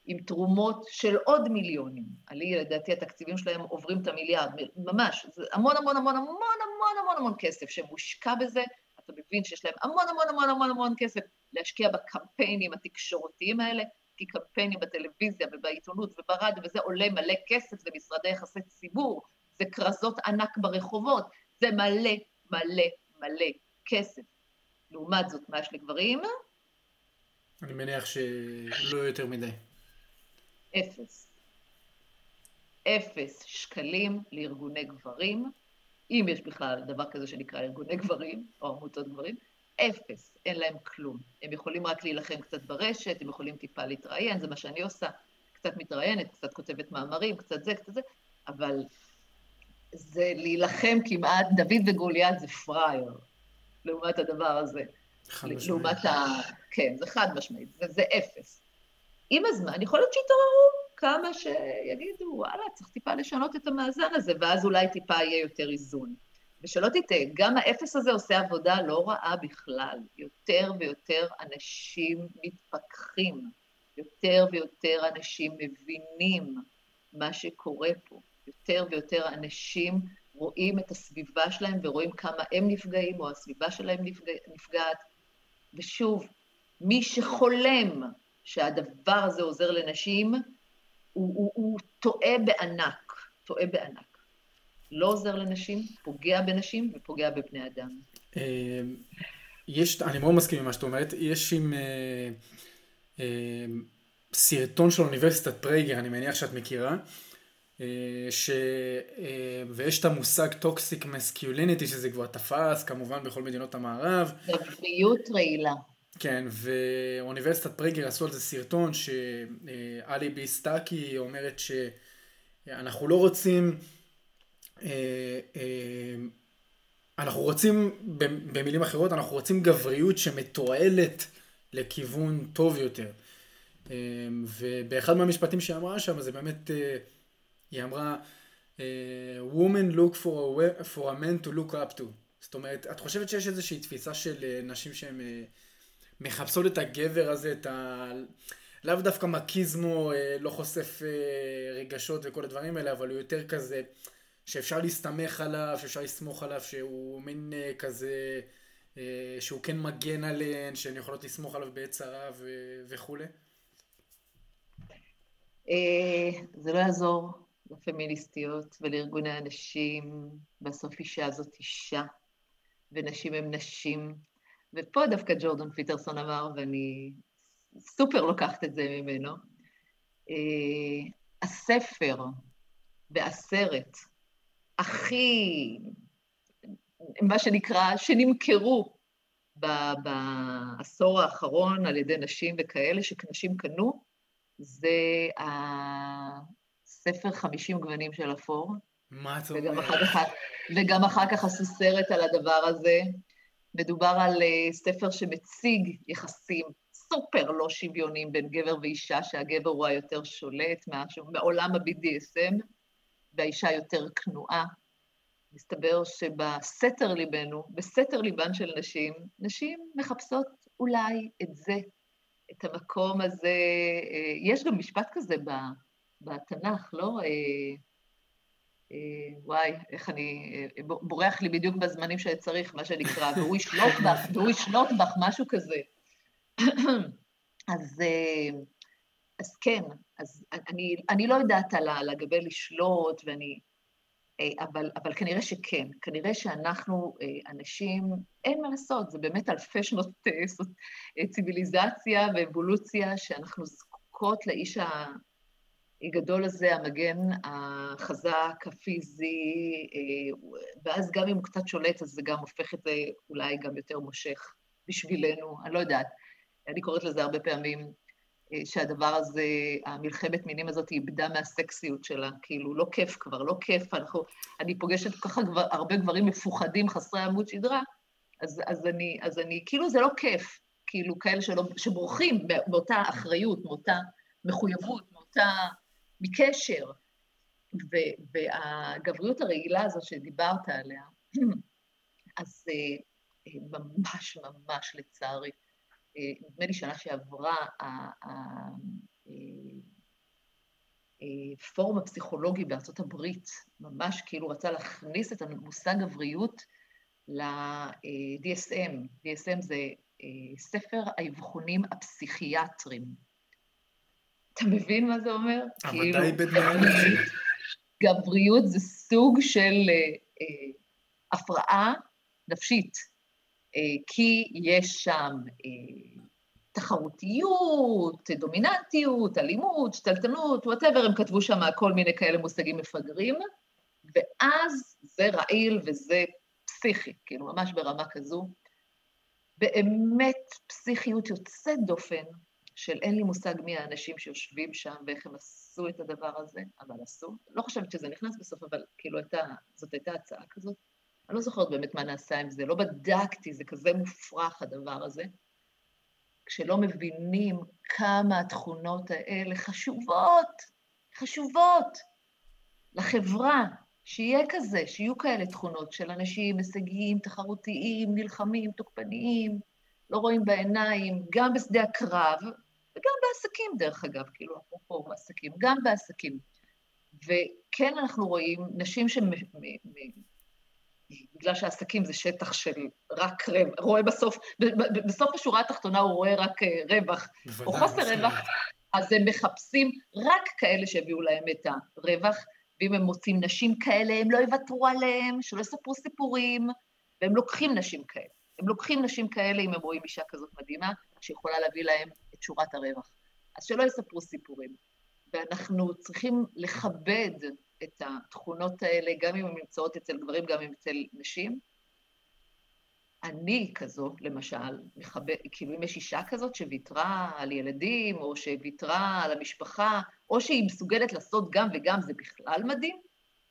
עם תרומות של עוד מיליונים. עלי, לדעתי, התקציבים שלהם עוברים את המיליארד, ממש. זה המון, המון, המון, המון, המון, המון, המון כסף שמושקע בזה. אתה מבין שיש להם המון, המון, המון, המון, המון כסף להשקיע בקמפיינים התקשורתיים האלה, כי קמפיינים בטלוויזיה ובעיתונות וברדיו, וזה עולה מלא כסף, זה משרדי יחסי ציבור, זה קרזות ענק ברחובות, זה מלא, מלא, מלא כסף. לעומת זאת, מה יש לגברים? אני מניח שלא יותר מדי. 0 שקלים לארגוני גברים, אם יש בכלל דבר כזה שנקרא ארגוני גברים, או עמותות גברים, 0, אין להם כלום. הם יכולים רק להילחם קצת ברשת, הם יכולים טיפה להתראיין, זה מה שאני עושה, קצת מתראיינת, קצת כותבת מאמרים, קצת זה, קצת זה, אבל זה להילחם כמעט, דוד וגוליית זה פרייר, לעומת הדבר הזה. לעומת כן, זה חד משמעית, זה 0. עם הזמן, יכול להיות שיתעוררו כמה שיגידו, וואלה, צריך טיפה לשנות את המאזן הזה, ואז אולי טיפה יהיה יותר איזון. ושלא תיתה, גם האפס הזה עושה עבודה לא רעה בכלל. יותר ויותר אנשים מתפכחים, יותר ויותר אנשים מבינים מה שקורה פה, יותר ויותר אנשים רואים את הסביבה שלהם, ורואים כמה הם נפגעים, או הסביבה שלהם נפגעת. ושוב, מי שחולם שהדבר הזה עוזר לנשים, הוא טועה בענק, לא עוזר לנשים, פוגע בנשים ופוגע בבני אדם. אני מאוד מסכים עם מה שאת אומרת, יש עם סרטון של אוניברסיטת פרייגר, אני מניח שאת מכירה, ויש את המושג toxic masculinity, שזה כבר תפס, כמובן בכל מדינות המערב. גבריות רעילה. כן, ואוניברסיטת פרגר עשו על זה סרטון שאלי ביסטאקי אומרת שאנחנו לא רוצים, אנחנו רוצים, במילים אחרות, אנחנו רוצים גבריות שמתועלת לכיוון טוב יותר. ובאחד מהמשפטים שהיא אמרה שם, זה באמת, היא אמרה, women look for a man to look up to. זאת אומרת, את חושבת שיש איזושהי תפיסה של נשים שהן מחפשות את הגבר הזה, לאו דווקא מקיזמו, לא חושף רגשות וכל הדברים האלה, אבל הוא יותר כזה שאפשר להסתמך עליו, שאפשר לסמוך עליו, שהוא מין כזה, שהוא כן מגן עליהן, שהן יכולות לסמוך עליו בעת צרה וכו'. זה לא יעזור לפמיניסטיות ולארגוני הנשים, בסוף אישה זאת אישה, ונשים הם נשים, ופה דווקא ג'ורדן פיטרסון אמר, ואני סופר לוקחת את זה ממנו, הספר והסרט הכי, מה שנקרא, שנמכרו בעשור האחרון על ידי נשים וכאלה, שנשים קנו, זה הספר 50 גוונים של אפור. מה אתה אומר? וגם אחר כך עשו סרט על הדבר הזה, מדובר על ספר שמציג יחסים סופר לא שוויוניים בין גבר ואישה, שהגבר הוא היותר שולט מעולם ה-BDSM, והאישה יותר כנועה. מסתבר שבסתר ליבנו, בסתר ליבן של נשים, נשים מחפשות אולי את זה, את המקום הזה. יש גם משפט כזה בתנ"ך, לא? וואי, איך אני, בורח לי בדיוק בזמנים שצריך, מה שנקרא, והוא ישלוט בך, משהו כזה. אז כן, אז אני לא יודעת על הגבי לשלוט, אבל כנראה שכן, כנראה שאנחנו אנשים, אין מה לעשות, זה באמת אלפי שנות ציביליזציה ואבולוציה, שאנחנו זקוקות לאיש הגדול הזה, המגן החזק, הפיזי, ואז גם אם הוא קצת שולט, אז זה גם הופך את זה אולי גם יותר מושך בשבילנו, אני לא יודעת, אני קוראת לזה הרבה פעמים, שהדבר הזה, המלחמת מינים הזאת, היא איבדה מהסקסיות שלה, כאילו, לא כיף כבר, לא כיף, אני פוגשת ככה הרבה גברים מפוחדים, חסרי עמוד שדרה, אז אני, כאילו זה לא כיף, כאילו כאלה שבורחים מאותה אחריות, מאותה מחויבות, מאותה מקשר, והגבריות הרעילה הזו שדיברת עליה, אז ממש ממש לצערי, נדמה לי שנה שעברה הפורום הפסיכולוגי בארצות הברית, ממש כאילו רצה להכניס את המושג גבריות ל-DSM. DSM זה ספר האבחונים הפסיכיאטרים. אתה מבין מה זה אומר? המדעי בדיוק. גבריות זה סוג של הפרעה נפשית. כי יש שם תחרותיות, דומיננטיות, אלימות, שתלטנות, whatever, הם כתבו שם כל מיני כאלה מושגים מפגרים, ואז זה רעיל וזה פסיכי, כאילו ממש ברמה כזו. באמת פסיכיות יוצאת דופן, של אין לי מושג מי האנשים שיושבים שם, ואיך הם עשו את הדבר הזה, אבל עשו. לא חושבת שזה נכנס בסוף, אבל כאילו זאת הייתה הצעה כזאת. אני לא זוכרת באמת מה נעשה עם זה, לא בדקתי, זה כזה מופרך הדבר הזה, כשלא מבינים כמה התכונות האלה חשובות לחברה, שיהיה כזה, שיהיו כאלה תכונות של אנשים הישגיים, תחרותיים, נלחמים, תוקפניים, לא רואים בעיניים, גם בשדה הקרב, וגם בעסקים דרך אגב, כאילו אפרופו בעסקים, גם בעסקים. וכן אנחנו רואים נשים בגלל שהעסקים זה שטח של רק רווח, רואה בסוף השורה התחתונה הוא רואה רק רווח, או חוסר רווח, אז הם מחפשים רק כאלה שהביאו להם את הרווח, ואם הם מוצאים נשים כאלה, הם לא יוותרו עליהם, שלא יספרו סיפורים, והם לוקחים נשים כאלה. הם לוקחים נשים כאלה אם הם רואים אישה כזאת מדהימה, שיכולה להביא להם את שורת הרווח. אז שלא יספרו סיפורים. ואנחנו צריכים לכבד את התכונות האלה, גם אם הן נמצאות אצל גברים, גם אם אצל נשים. אני כזו, למשל, כאילו אם יש אישה כזאת שוויתרה על ילדים, או שוויתרה על המשפחה, או שהיא מסוגלת לעשות גם וגם, זה בכלל מדהים?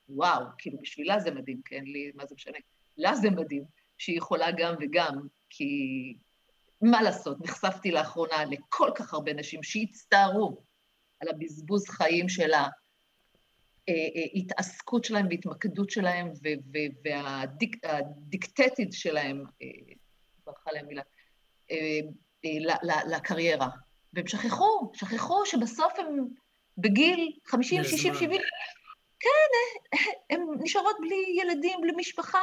וואו, כאילו בשבילה זה מדהים, כן? לי, מה זה משנה? לה זה מדהים, שהיא יכולה גם וגם, כי מה לעשות? נחשפתי לאחרונה לכל כך הרבה נשים שהצטערו על הבזבוז חיים שלה, התעסקות שלהם והתמקדות שלהם והדיקטטית שלהם, ברכה להם מילה, לקריירה. והם שכחו שבסוף הם בגיל 50, 60, 70, כן, הם נשארות בלי ילדים, בלי משפחה,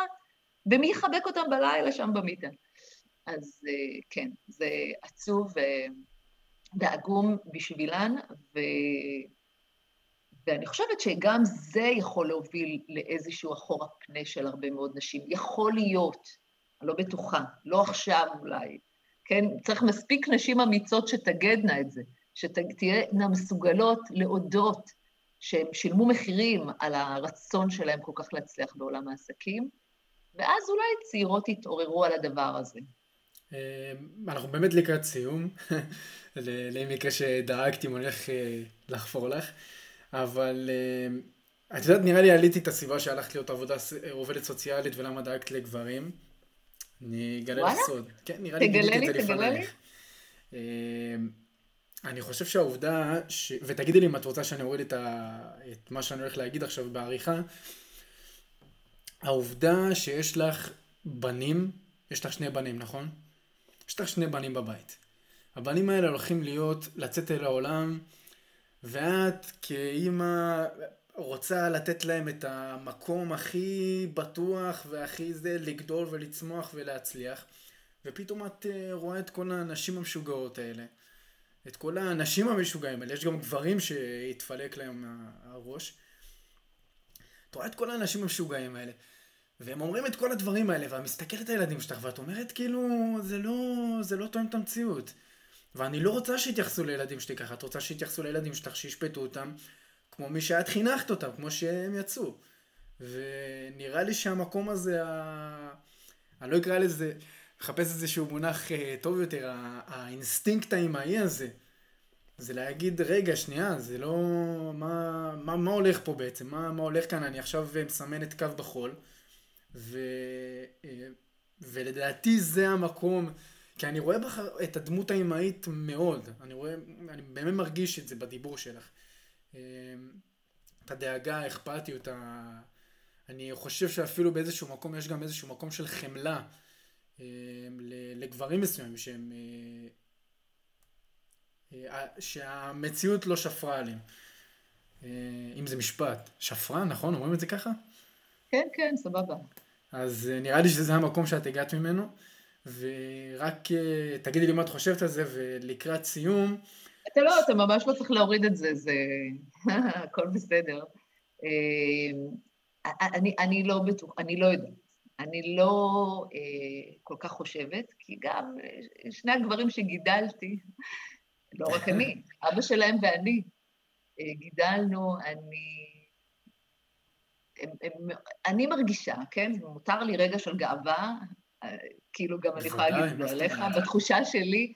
ומי יחבק אותם בלילה שם במיטה. אז כן, זה עצוב ועגום בשבילן, ואני חושבת שגם זה יכול להוביל לאיזשהו אחורה פנה של הרבה מאוד נשים. יכול להיות, אני לא בטוחה, לא עכשיו אולי, כן? צריך מספיק נשים אמיצות שתגדנה את זה, שתהיינה מסוגלות להודות שהם שילמו מחירים על הרצון שלהם כל כך להצליח בעולם העסקים, ואז אולי צעירות יתעוררו על הדבר הזה. אנחנו באמת לקראת סיום, למקרה שדאגתי, אני הולך לחפור לך, אבל את יודעת, נראה לי עליתי את הסיבה שהלכת להיות עבודה עובדת סוציאלית ולמה דאגת לגברים. אני אגלה לסוד. כן, נראה לי גיליתי את זה לפנייך. אני חושב שהעובדה, ותגידי לי אם את רוצה שאני אוריד את מה שאני הולך להגיד עכשיו בעריכה, העובדה שיש לך בנים, יש לך שני בנים, נכון? יש לך שני בנים בבית. הבנים האלה הולכים לצאת אל העולם, ואת כאימא רוצה לתת להם את המקום הכי בטוח והכי זה לגדול ולצמוח ולהצליח, ופתאום את רואה את כל האנשים המשוגעות האלה, את כל האנשים המשוגעים האלה, יש גם גברים שהתפלק להם הראש, את רואה את כל האנשים המשוגעים האלה, והם אומרים את כל הדברים האלה, ואת מסתכלת את הילדים שלך, ואת אומרת כאילו זה לא תואם את המציאות, ואני לא רוצה שיתייחסו לילדים שלי ככה, את רוצה שיתייחסו לילדים שלך, שישפטו אותם, כמו מי שאת חינכת אותם, כמו שהם יצאו. ונראה לי שהמקום הזה, אני לא אקרא לזה, מחפש איזשהו מונח טוב יותר, האינסטינקט האימהי הזה, זה להגיד, רגע, שנייה, זה לא... מה הולך פה בעצם? מה הולך כאן? אני עכשיו מסמן את קו בחול, ולדעתי זה המקום, כי אני רואה בך את הדמות האימהית מאוד, אני באמת מרגיש את זה בדיבור שלך. את הדאגה, האכפתיות, אני חושב שאפילו באיזשהו מקום, יש גם איזשהו מקום של חמלה, לגברים מסוימים שהם... שהמציאות לא שפרה עליהם. אם זה משפט. שפרה, נכון? אומרים את זה ככה? כן, כן, סבבה. אז נראה לי שזה המקום שאת הגעת ממנו, ורק תגידי לי מה את חושבת על זה, ולקראת סיום... אתה ממש לא צריך להוריד את זה, זה... הכל בסדר. אני לא בטוח, אני לא יודעת. אני לא כל כך חושבת, כי גם שני הגברים שגידלתי, לא רק אני, אבא שלהם ואני גידלנו, אני מרגישה, כן? מותר לי רגע של גאווה, כאילו גם אני יכולה להגיד עליך, בתחושה שלי,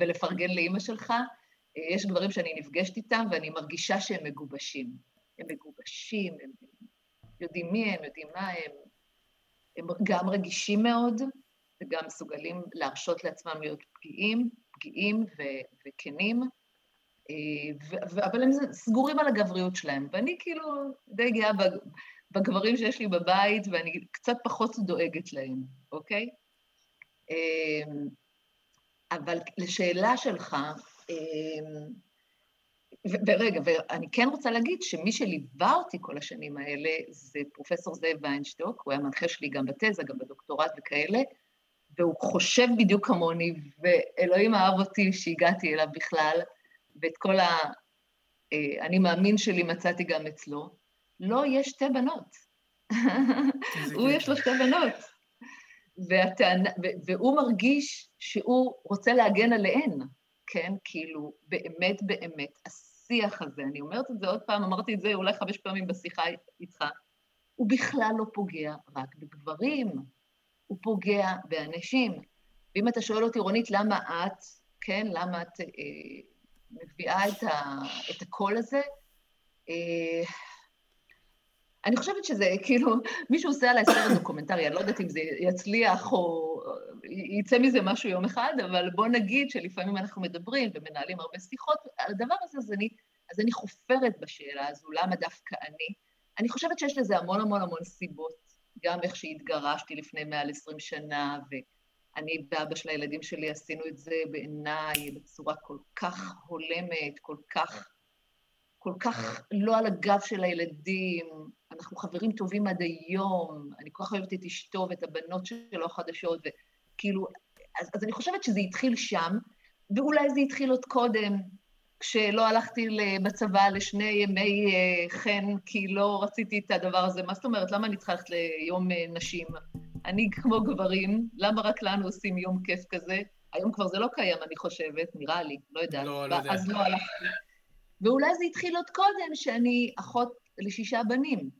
ולפרגן לאמא שלך, יש גברים שאני נפגשת איתם, ואני מרגישה שהם מגובשים. הם מגובשים, הם יודעים מי הם, יודעים מה הם, הם גם רגישים מאוד, וגם מסוגלים להרשות לעצמם להיות פגיעים וכנים, אבל הם סגורים על הגבריות שלהם, ואני כאילו די גאה בגברים שיש לי בבית, ואני קצת פחות דואגת להם, אוקיי? אבל לשאלה שלך, ורגע, ואני כן רוצה להגיד שמי שליווה אותי כל השנים האלה, זה פרופסור זאב ויינשטוק, הוא היה מנחה שלי גם בתזה, גם בדוקטורט וכאלה, והוא חושב בדיוק כמוני, ואלוהים אהב אותי שהגעתי אליו בכלל, ואת כל אני מאמין שלי מצאתי גם אצלו, לא, יש שתי בנות. הוא יש לו שתי בנות. והוא מרגיש שהוא רוצה להגן עליהן, כן? כאילו, באמת, באמת, השיח הזה, אני אומרת את זה עוד פעם, אמרתי את זה אולי 5 פעמים בשיחה איתך, הוא בכלל לא פוגע רק בגברים, הוא פוגע באנשים. ואם אתה שואל אותי, רונית, למה את, כן, למה את מביאה את הקול הזה, אני חושבת שזה, כאילו, מישהו עושה עליי סרט דוקומנטרי, אני לא יודעת אם זה יצליח או יצא מזה משהו יום אחד, אבל בוא נגיד שלפעמים אנחנו מדברים ומנהלים הרבה שיחות, על הדבר הזה, אז אני חופרת בשאלה הזו, למה דווקא אני? אני חושבת שיש לזה המון המון המון סיבות, גם איך שהתגרשתי לפני 120 שנה, ואני ואבא של הילדים שלי עשינו את זה בעיניי בצורה כל כך הולמת, כל כך לא על הגב של הילדים, אנחנו חברים טובים עד היום, אני כל כך אוהבת את אשתו ואת הבנות שלו החדשות, וכאילו, אז אני חושבת שזה התחיל שם, ואולי זה התחיל עוד קודם, כשלא הלכתי בצבא לשני ימי חן, כי לא רציתי את הדבר הזה. מה זאת אומרת? למה אני צריכה ללכת ליום נשים? אני כמו גברים, למה רק לנו עושים יום כיף כזה? היום כבר זה לא קיים, אני חושבת, נראה לי, לא יודעת. אז לא הלכתי. ואולי זה התחיל עוד קודם, שאני אחות ל6 בנים,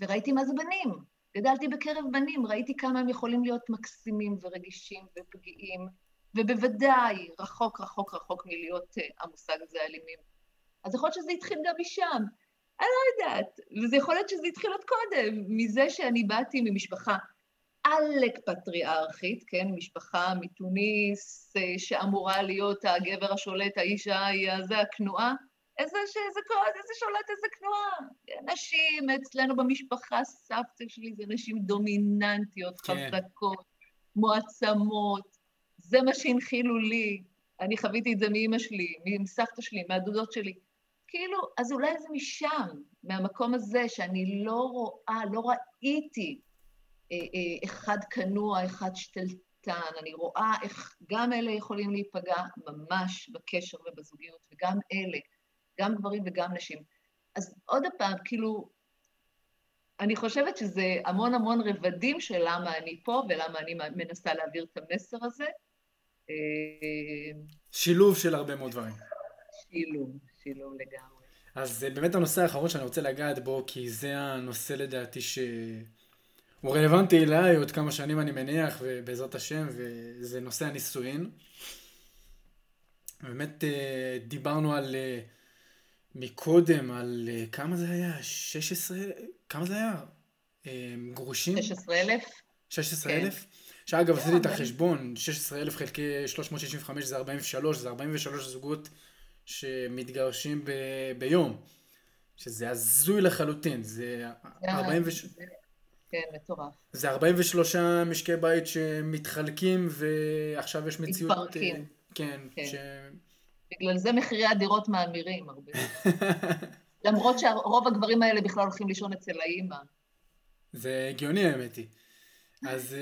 וראיתי מה זה בנים. גדלתי בקרב בנים, ראיתי כמה הם יכולים להיות מקסימים ורגישים ופגיעים, ובוודאי רחוק, רחוק, רחוק מלהיות המושג הזה אלימים. אז יכול להיות שזה התחיל גם משם. אני לא יודעת, וזה יכול להיות שזה התחיל עוד קודם, מזה שאני באתי ממשפחה עלק פטריארכית, כן, משפחה מתוניס שאמורה להיות הגבר השולט, האישה היא זה הכנועה, איזה שולט, איזה כנועה. נשים אצלנו במשפחה, סבתא שלי, זה נשים דומיננטיות, חזקות, מועצמות, זה מה שהנחילו לי, אני חוויתי את זה מאמא שלי, מסבתא שלי, מהדודות שלי. כאילו, אז אולי זה משם, מהמקום הזה שאני לא ראיתי, אחד כנוע, אחד שתלטן, אני רואה איך גם אלה יכולים להיפגע ממש בקשר ובזוגיות, וגם אלה, גם גברים וגם נשים. אז עוד הפעם, כאילו, אני חושבת שזה המון המון רבדים של למה אני פה, ולמה אני מנסה להעביר את המסר הזה. שילוב של הרבה מאוד דברים. שילוב לגמרי. אז באמת הנושא האחרון שאני רוצה לגעת בו, כי זה הנושא לדעתי הוא רלוונטי אליי עוד כמה שנים אני מניח, ובעזרת השם, וזה נושא הנישואין. באמת דיברנו על, מקודם, על כמה זה היה? 16? כמה זה היה? גרושים? 16,000. 16,000? שאגב, עשיתי את החשבון, 16,000 חלקי 365 זה 43, זה 43 זוגות שמתגרשים ביום. שזה הזוי לחלוטין, זה 43... כן, מטורף. זה 43 משקי בית שמתחלקים, ועכשיו יש מציאות... מתפרקים. כן, כן. בגלל זה מחירי הדירות מאמירים הרבה. למרות שרוב הגברים האלה בכלל הולכים לישון אצל האימא. זה הגיוני האמת היא. אז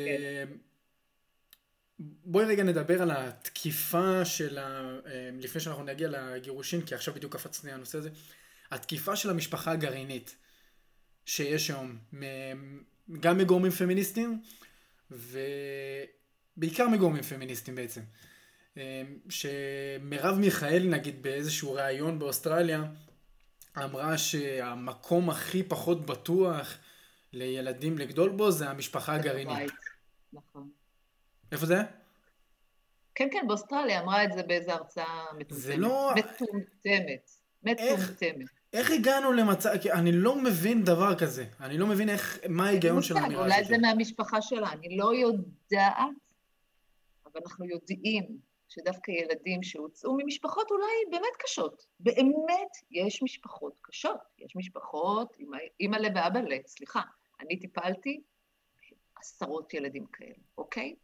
בואי רגע נדבר על התקיפה של לפני שאנחנו נגיע לגירושין, כי עכשיו בדיוק קפצתי הנושא הזה. התקיפה של המשפחה הגרעינית שיש היום, גם מגורמים פמיניסטיים, ובעיקר מגורמים פמיניסטיים בעצם. שמרב מיכאל, נגיד, באיזשהו ראיון באוסטרליה, אמרה שהמקום הכי פחות בטוח לילדים לגדול בו זה המשפחה הגרעינית. נכון. איפה זה? כן, כן, באוסטרליה אמרה את זה באיזו הרצאה מטומטמת. מטומטמת. איך הגענו למצב, אני לא מבין דבר כזה. אני לא מבין מה ההיגיון של האמירה הזאת. אולי זה מהמשפחה שלה, אני לא יודעת, אבל אנחנו יודעים שדווקא ילדים שהוצאו ממשפחות אולי באמת קשות. באמת יש משפחות קשות, יש משפחות, אמא לב ואבא לב, סליחה, אני טיפלתי עשרות ילדים כאלה, אוקיי?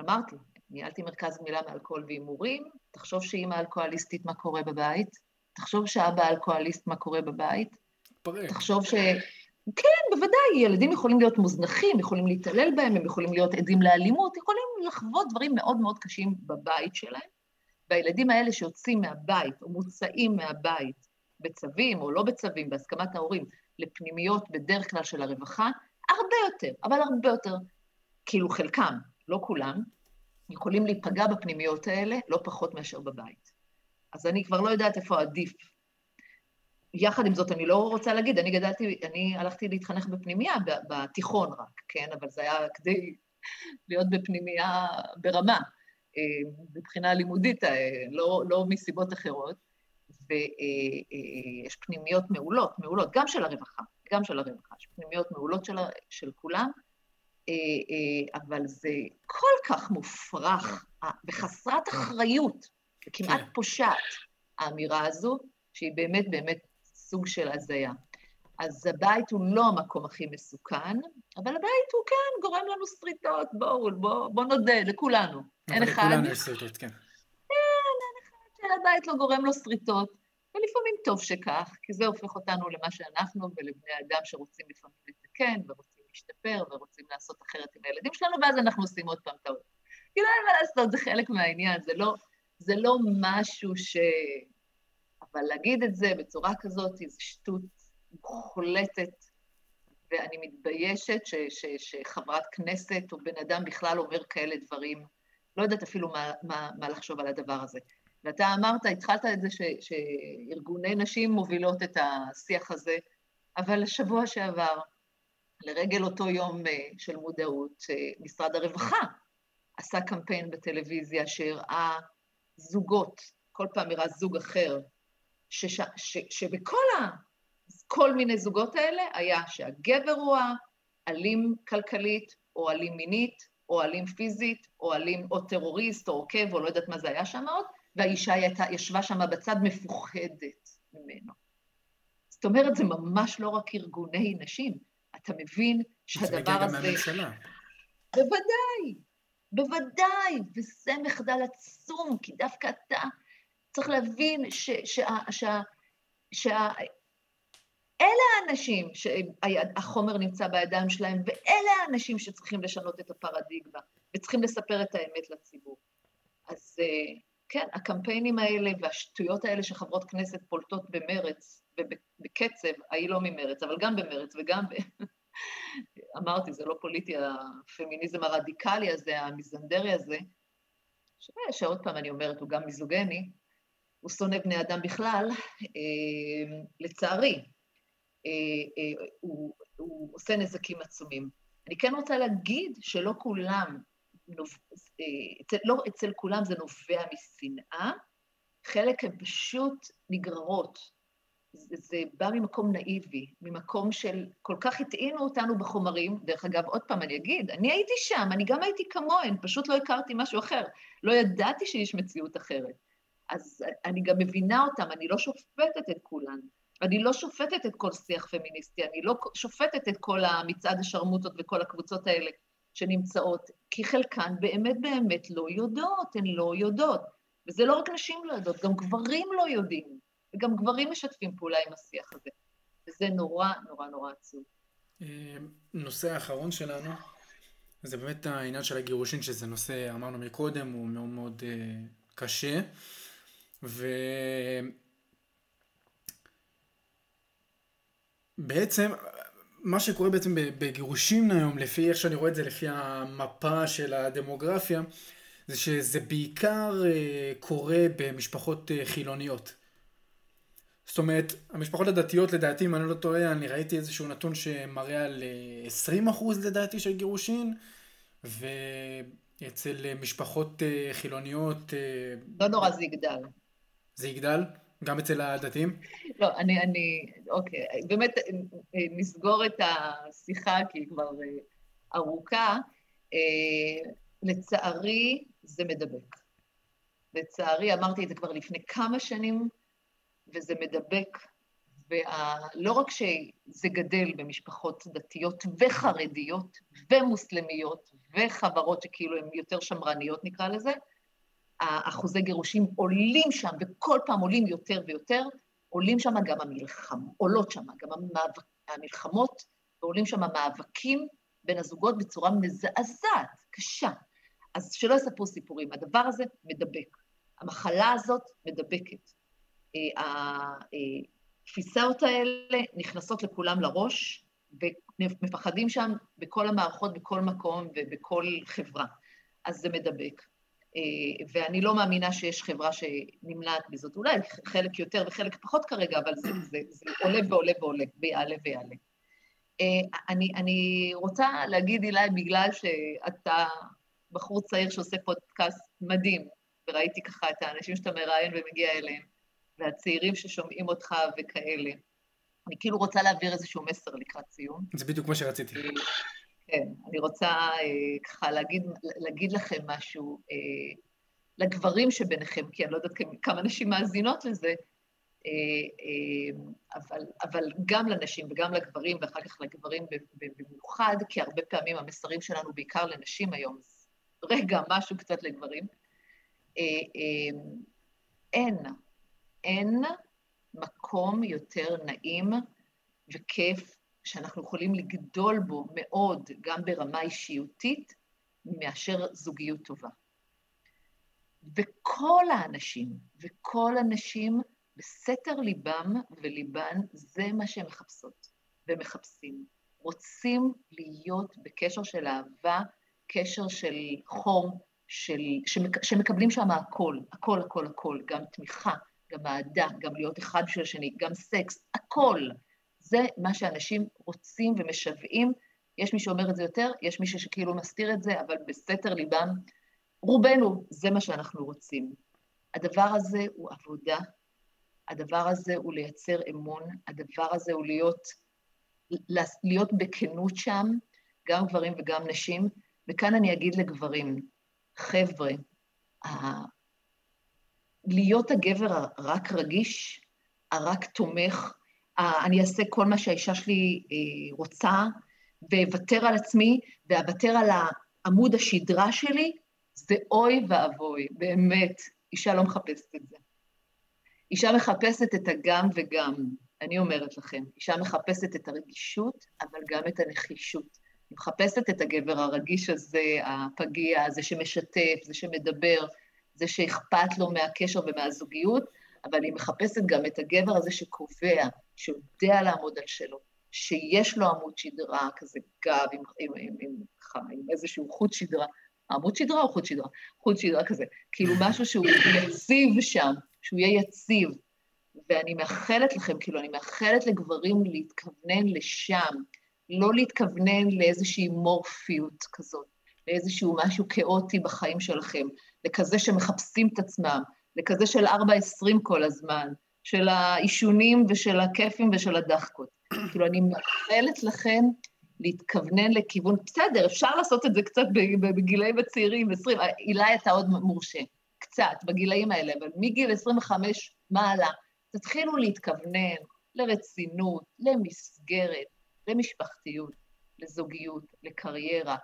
אמרתי, ניהלתי מרכז גמילה מאלכוהול והימורים, תחשוב שאמא אלכוהוליסטית מה קורה בבית, תחשוב שאבא אלכוהוליסט מה קורה בבית, תחשוב ש... כן, בוודאי, ילדים יכולים להיות מוזנחים, יכולים להתעלל בהם, הם יכולים להיות עדים לאלימות, יכולים לחוות דברים מאוד מאוד קשים בבית שלהם, והילדים האלה שיוצאים מהבית, או מוצאים מהבית, בצווים או לא בצווים, בהסכמת ההורים, לפנימיות בדרך כלל של הרווחה, הרבה יותר, אבל הרבה יותר, כאילו חלקם, לא כולם, יכולים להיפגע בפנימיות האלה, לא פחות מאשר בבית. אז אני כבר לא יודעת איפה עדיף. יחד עם זאת, אני לא רוצה להגיד, אני הלכתי להתחנך בפנימיה, בתיכון רק, כן, אבל זה היה כדי להיות בפנימיה ברמה, מבחינה לימודית, לא מסיבות אחרות, ויש פנימיות מעולות, גם של הרווחה, יש פנימיות מעולות של כולם, אבל זה כל כך מופרך, וחסרת אחריות, וכמעט פושעת, האמירה הזו, שהיא באמת באמת סוג של הזיה. אז הבית הוא לא המקום הכי מסוכן, אבל הבית הוא כן גורם לנו סריטות, בואו נודה, לכולנו. אין אחד. לכולנו יש סריטות, כן. אין אחד שהבית לא גורם לו סריטות, ולפעמים טוב שכך, כי זה הופך אותנו למה שאנחנו ולבני האדם שרוצים לפעמים לתקן, ורוצים להשתפר, ורוצים לעשות אחרת עם הילדים שלנו, ואז אנחנו עושים עוד פעם טעות. כי לא אין מה לעשות, זה חלק מהעניין, זה לא משהו ש... אבל להגיד את זה בצורה כזאת, זו שטות מוחלטת, ואני מתביישת שחברת כנסת או בן אדם בכלל אומר כאלה דברים, לא יודעת אפילו מה לחשוב על הדבר הזה. ואתה אמרת, התחלת את זה שארגוני נשים מובילות את השיח הזה, אבל השבוע שעבר, לרגל אותו יום של מודעות, משרד הרווחה עשה קמפיין בטלוויזיה שהראה זוגות, כל פעם הראה זוג אחר, שבכל מיני זוגות האלה היה שהגבר הוא אלים כלכלית, או אלים מינית, או אלים פיזית, או אלים או טרוריסט, או עוקב, או לא יודעת מה זה היה שם עוד, והאישה ישבה שם בצד מפוחדת ממנו. זאת אומרת, זה ממש לא רק ארגוני נשים, אתה מבין שהדבר הזה... זה מגיע גם מהממשלה. בוודאי, וזה מחדל עצום, כי דווקא אתה... צריך להבין אלה האנשים שהחומר נמצא בידיים שלהם, ואלה האנשים שצריכים לשנות את הפרדיגמה, וצריכים לספר את האמת לציבור. אז כן, הקמפיינים האלה והשטויות האלה שחברות כנסת פולטות במרץ, ובקצב, היא לא ממרץ, אבל גם במרץ וגם... אמרתי, זה לא פוליטי, הפמיניזם הרדיקלי הזה, המיזנדרי הזה, שעוד פעם אני אומרת, הוא גם מיזוגני, הוא שונא בני אדם בכלל, לצערי, הוא עושה נזקים עצומים. אני כן רוצה להגיד שלא כולם, אצל כולם זה נובע משנאה, חלק הן פשוט נגררות, זה בא ממקום נאיבי, ממקום של כל כך התאינו אותנו בחומרים, דרך אגב, עוד פעם אני אגיד, אני הייתי שם, אני גם הייתי כמוהן, פשוט לא הכרתי משהו אחר, לא ידעתי שיש מציאות אחרת, אז אני גם מבינה אותם, אני לא שופטת את כולן, אני לא שופטת את כל שיח פמיניסטי, אני לא שופטת את כל המצעד השרמוטות וכל הקבוצות האלה שנמצאות, כי חלקן באמת לא יודעות, הן לא יודעות, וזה לא רק נשים לא יודעות, גם גברים לא יודעים, וגם גברים משתפים פעולה עם השיח הזה, וזה נורא נורא נורא עצוב. נושא האחרון שלנו, זה באמת העניין של הגירושין, שזה נושא, אמרנו מקודם, הוא מאוד מאוד קשה, ובעצם, מה שקורה בעצם בגירושים היום, לפי איך שאני רואה את זה, לפי המפה של הדמוגרפיה, זה שזה בעיקר קורה במשפחות חילוניות. זאת אומרת, המשפחות הדתיות לדעתי, אם אני לא טועה, אני ראיתי איזשהו נתון שמראה על 20% לדעתי של גירושין, ואצל משפחות חילוניות... לא נורא, זה יגדל. זה יגדל? גם אצל הדתיים? לא, אני אוקיי, באמת נסגור את השיחה, כי היא כבר ארוכה, לצערי זה מדבק. לצערי, אמרתי את זה כבר לפני כמה שנים, וזה מדבק, ולא רק שזה גדל במשפחות דתיות וחרדיות ומוסלמיות וחברות שכאילו הן יותר שמרניות נקרא לזה, האחוזי גירושים עולים שם, וכל פעם עולים יותר ויותר, עולים שם גם המלחמות, עולות שם גם המלחמות, ועולים שם המאבקים בין הזוגות בצורה מזעזעת, קשה. אז שלא יספרו סיפורים, הדבר הזה מדבק. המחלה הזאת מדבקת. התפיסות האלה נכנסות לכולם לראש, ומפחדים שם בכל המערכות, בכל מקום ובכל חברה. אז זה מדבק. ואני לא מאמינה שיש חברה שנמנעת בזאת, אולי חלק יותר וחלק פחות כרגע, אבל זה עולה ועולה ועולה, ויעלה ויעלה. אני רוצה להגיד, אליי, בגלל שאתה בחור צעיר שעושה פודקאסט מדהים, וראיתי ככה את האנשים שאתה מראיין ומגיע אליהם, והצעירים ששומעים אותך וכאלה, אני כאילו רוצה להעביר איזשהו מסר לקראת סיום. זה בדיוק מה שרציתי. כן, אני רוצה ככה להגיד לכם משהו, לגברים שביניכם, כי אני לא יודעת כמה נשים מאזינות לזה, אבל גם לנשים וגם לגברים, ואחר כך לגברים במיוחד, כי הרבה פעמים המסרים שלנו בעיקר לנשים היום, רגע, משהו קצת לגברים, אין מקום יותר נעים וכיף, שאנחנו יכולים לגדול בו מאוד, גם ברמה אישיותית, מאשר זוגיות טובה. וכל האנשים בסתר ליבם וליבן, זה מה שהם מחפשות ומחפשים. רוצים להיות בקשר של אהבה, קשר של חום, שמקבלים שם הכל, הכל, הכל, הכל, גם תמיכה, גם אהדה, גם להיות אחד של השני, גם סקס, הכל. זה מה שאנשים רוצים ומשוועים, יש מי שאומר את זה יותר, יש מי שכאילו מסתיר את זה, אבל בסתר ליבם, רובנו, זה מה שאנחנו רוצים. הדבר הזה הוא עבודה, הדבר הזה הוא לייצר אמון, הדבר הזה הוא להיות בכנות שם, גם גברים וגם נשים, וכאן אני אגיד לגברים, חבר'ה, להיות הגבר רק רגיש, רק תומך, אני אעשה כל מה שהאישה שלי רוצה, ואוותר על עצמי, ואוותר על העמוד השדרה שלי, זה אוי ואבוי, באמת, אישה לא מחפשת את זה. אישה מחפשת את הגם וגם, אני אומרת לכם, אישה מחפשת את הרגישות, אבל גם את הנחישות. היא מחפשת את הגבר הרגיש הזה, הפגיע, זה שמשתף, זה שמדבר, זה שאכפת לו מהקשר ומהזוגיות, אבל היא מחפשת גם את הגבר הזה שקובע, שיודע לעמוד על שלו, שיש לו עמוד שדרה, כזה גב עם איזשהו חוט שדרה, עמוד שדרה או חוט שדרה? חוט שדרה כזה, כאילו משהו שהוא יציב שם, שהוא יהיה יציב, ואני מאחלת לכם, כאילו אני מאחלת לגברים להתכוונן לשם, לא להתכוונן לאיזושהי מורפיות כזאת, לאיזשהו משהו כאוטי בחיים שלכם, לכזה שמחפשים את עצמם, לכזה של 4-20 כל הזמן, של האישונים ושל הכיפים ושל הדחקות. כאילו, אני מאחלת לכם להתכוונן לכיוון, בסדר, אפשר לעשות את זה קצת בגילאים הצעירים, 20, אילי אתה עוד מורשה, קצת, בגילאים האלה, אבל מגיל 25 מעלה, תתחילו להתכוונן לרצינות, למסגרת, למשפחתיות, לזוגיות, לקריירה.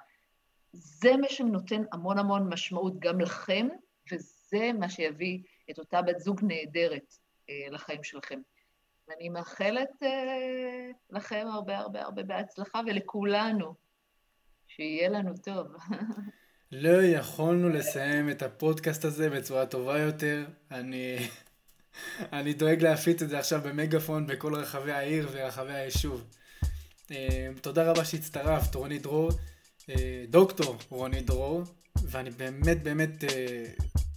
זה מה שנותן המון המון משמעות גם לכם, וזה מה שיביא את אותה בת זוג נהדרת לחיים שלכם. ואני מאחלת לכם הרבה הרבה הרבה בהצלחה, ולכולנו, שיהיה לנו טוב. לא יכולנו לסיים את הפודקאסט הזה בצורה טובה יותר. אני דואג להפיץ את זה עכשיו במגפון בכל רחבי העיר ורחבי היישוב. תודה רבה שהצטרפת, רוני דרור, דוקטור רוני דרור, ואני באמת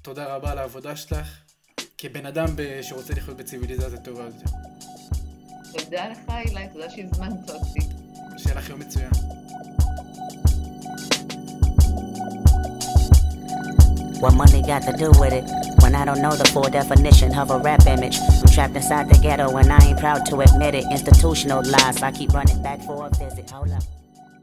תודה רבה על העבודה שלך, כבן אדם שרוצה לחיות בציביליזציה טובה יותר. תודה לך אילי, תודה שהזמנת אותי. שיהיה לך יום מצוין. When I don't know the full definition of a rap image, I'm trapped inside the ghetto and I ain't proud to admit it. Institutional lies, I keep running back for a visit. Hold up.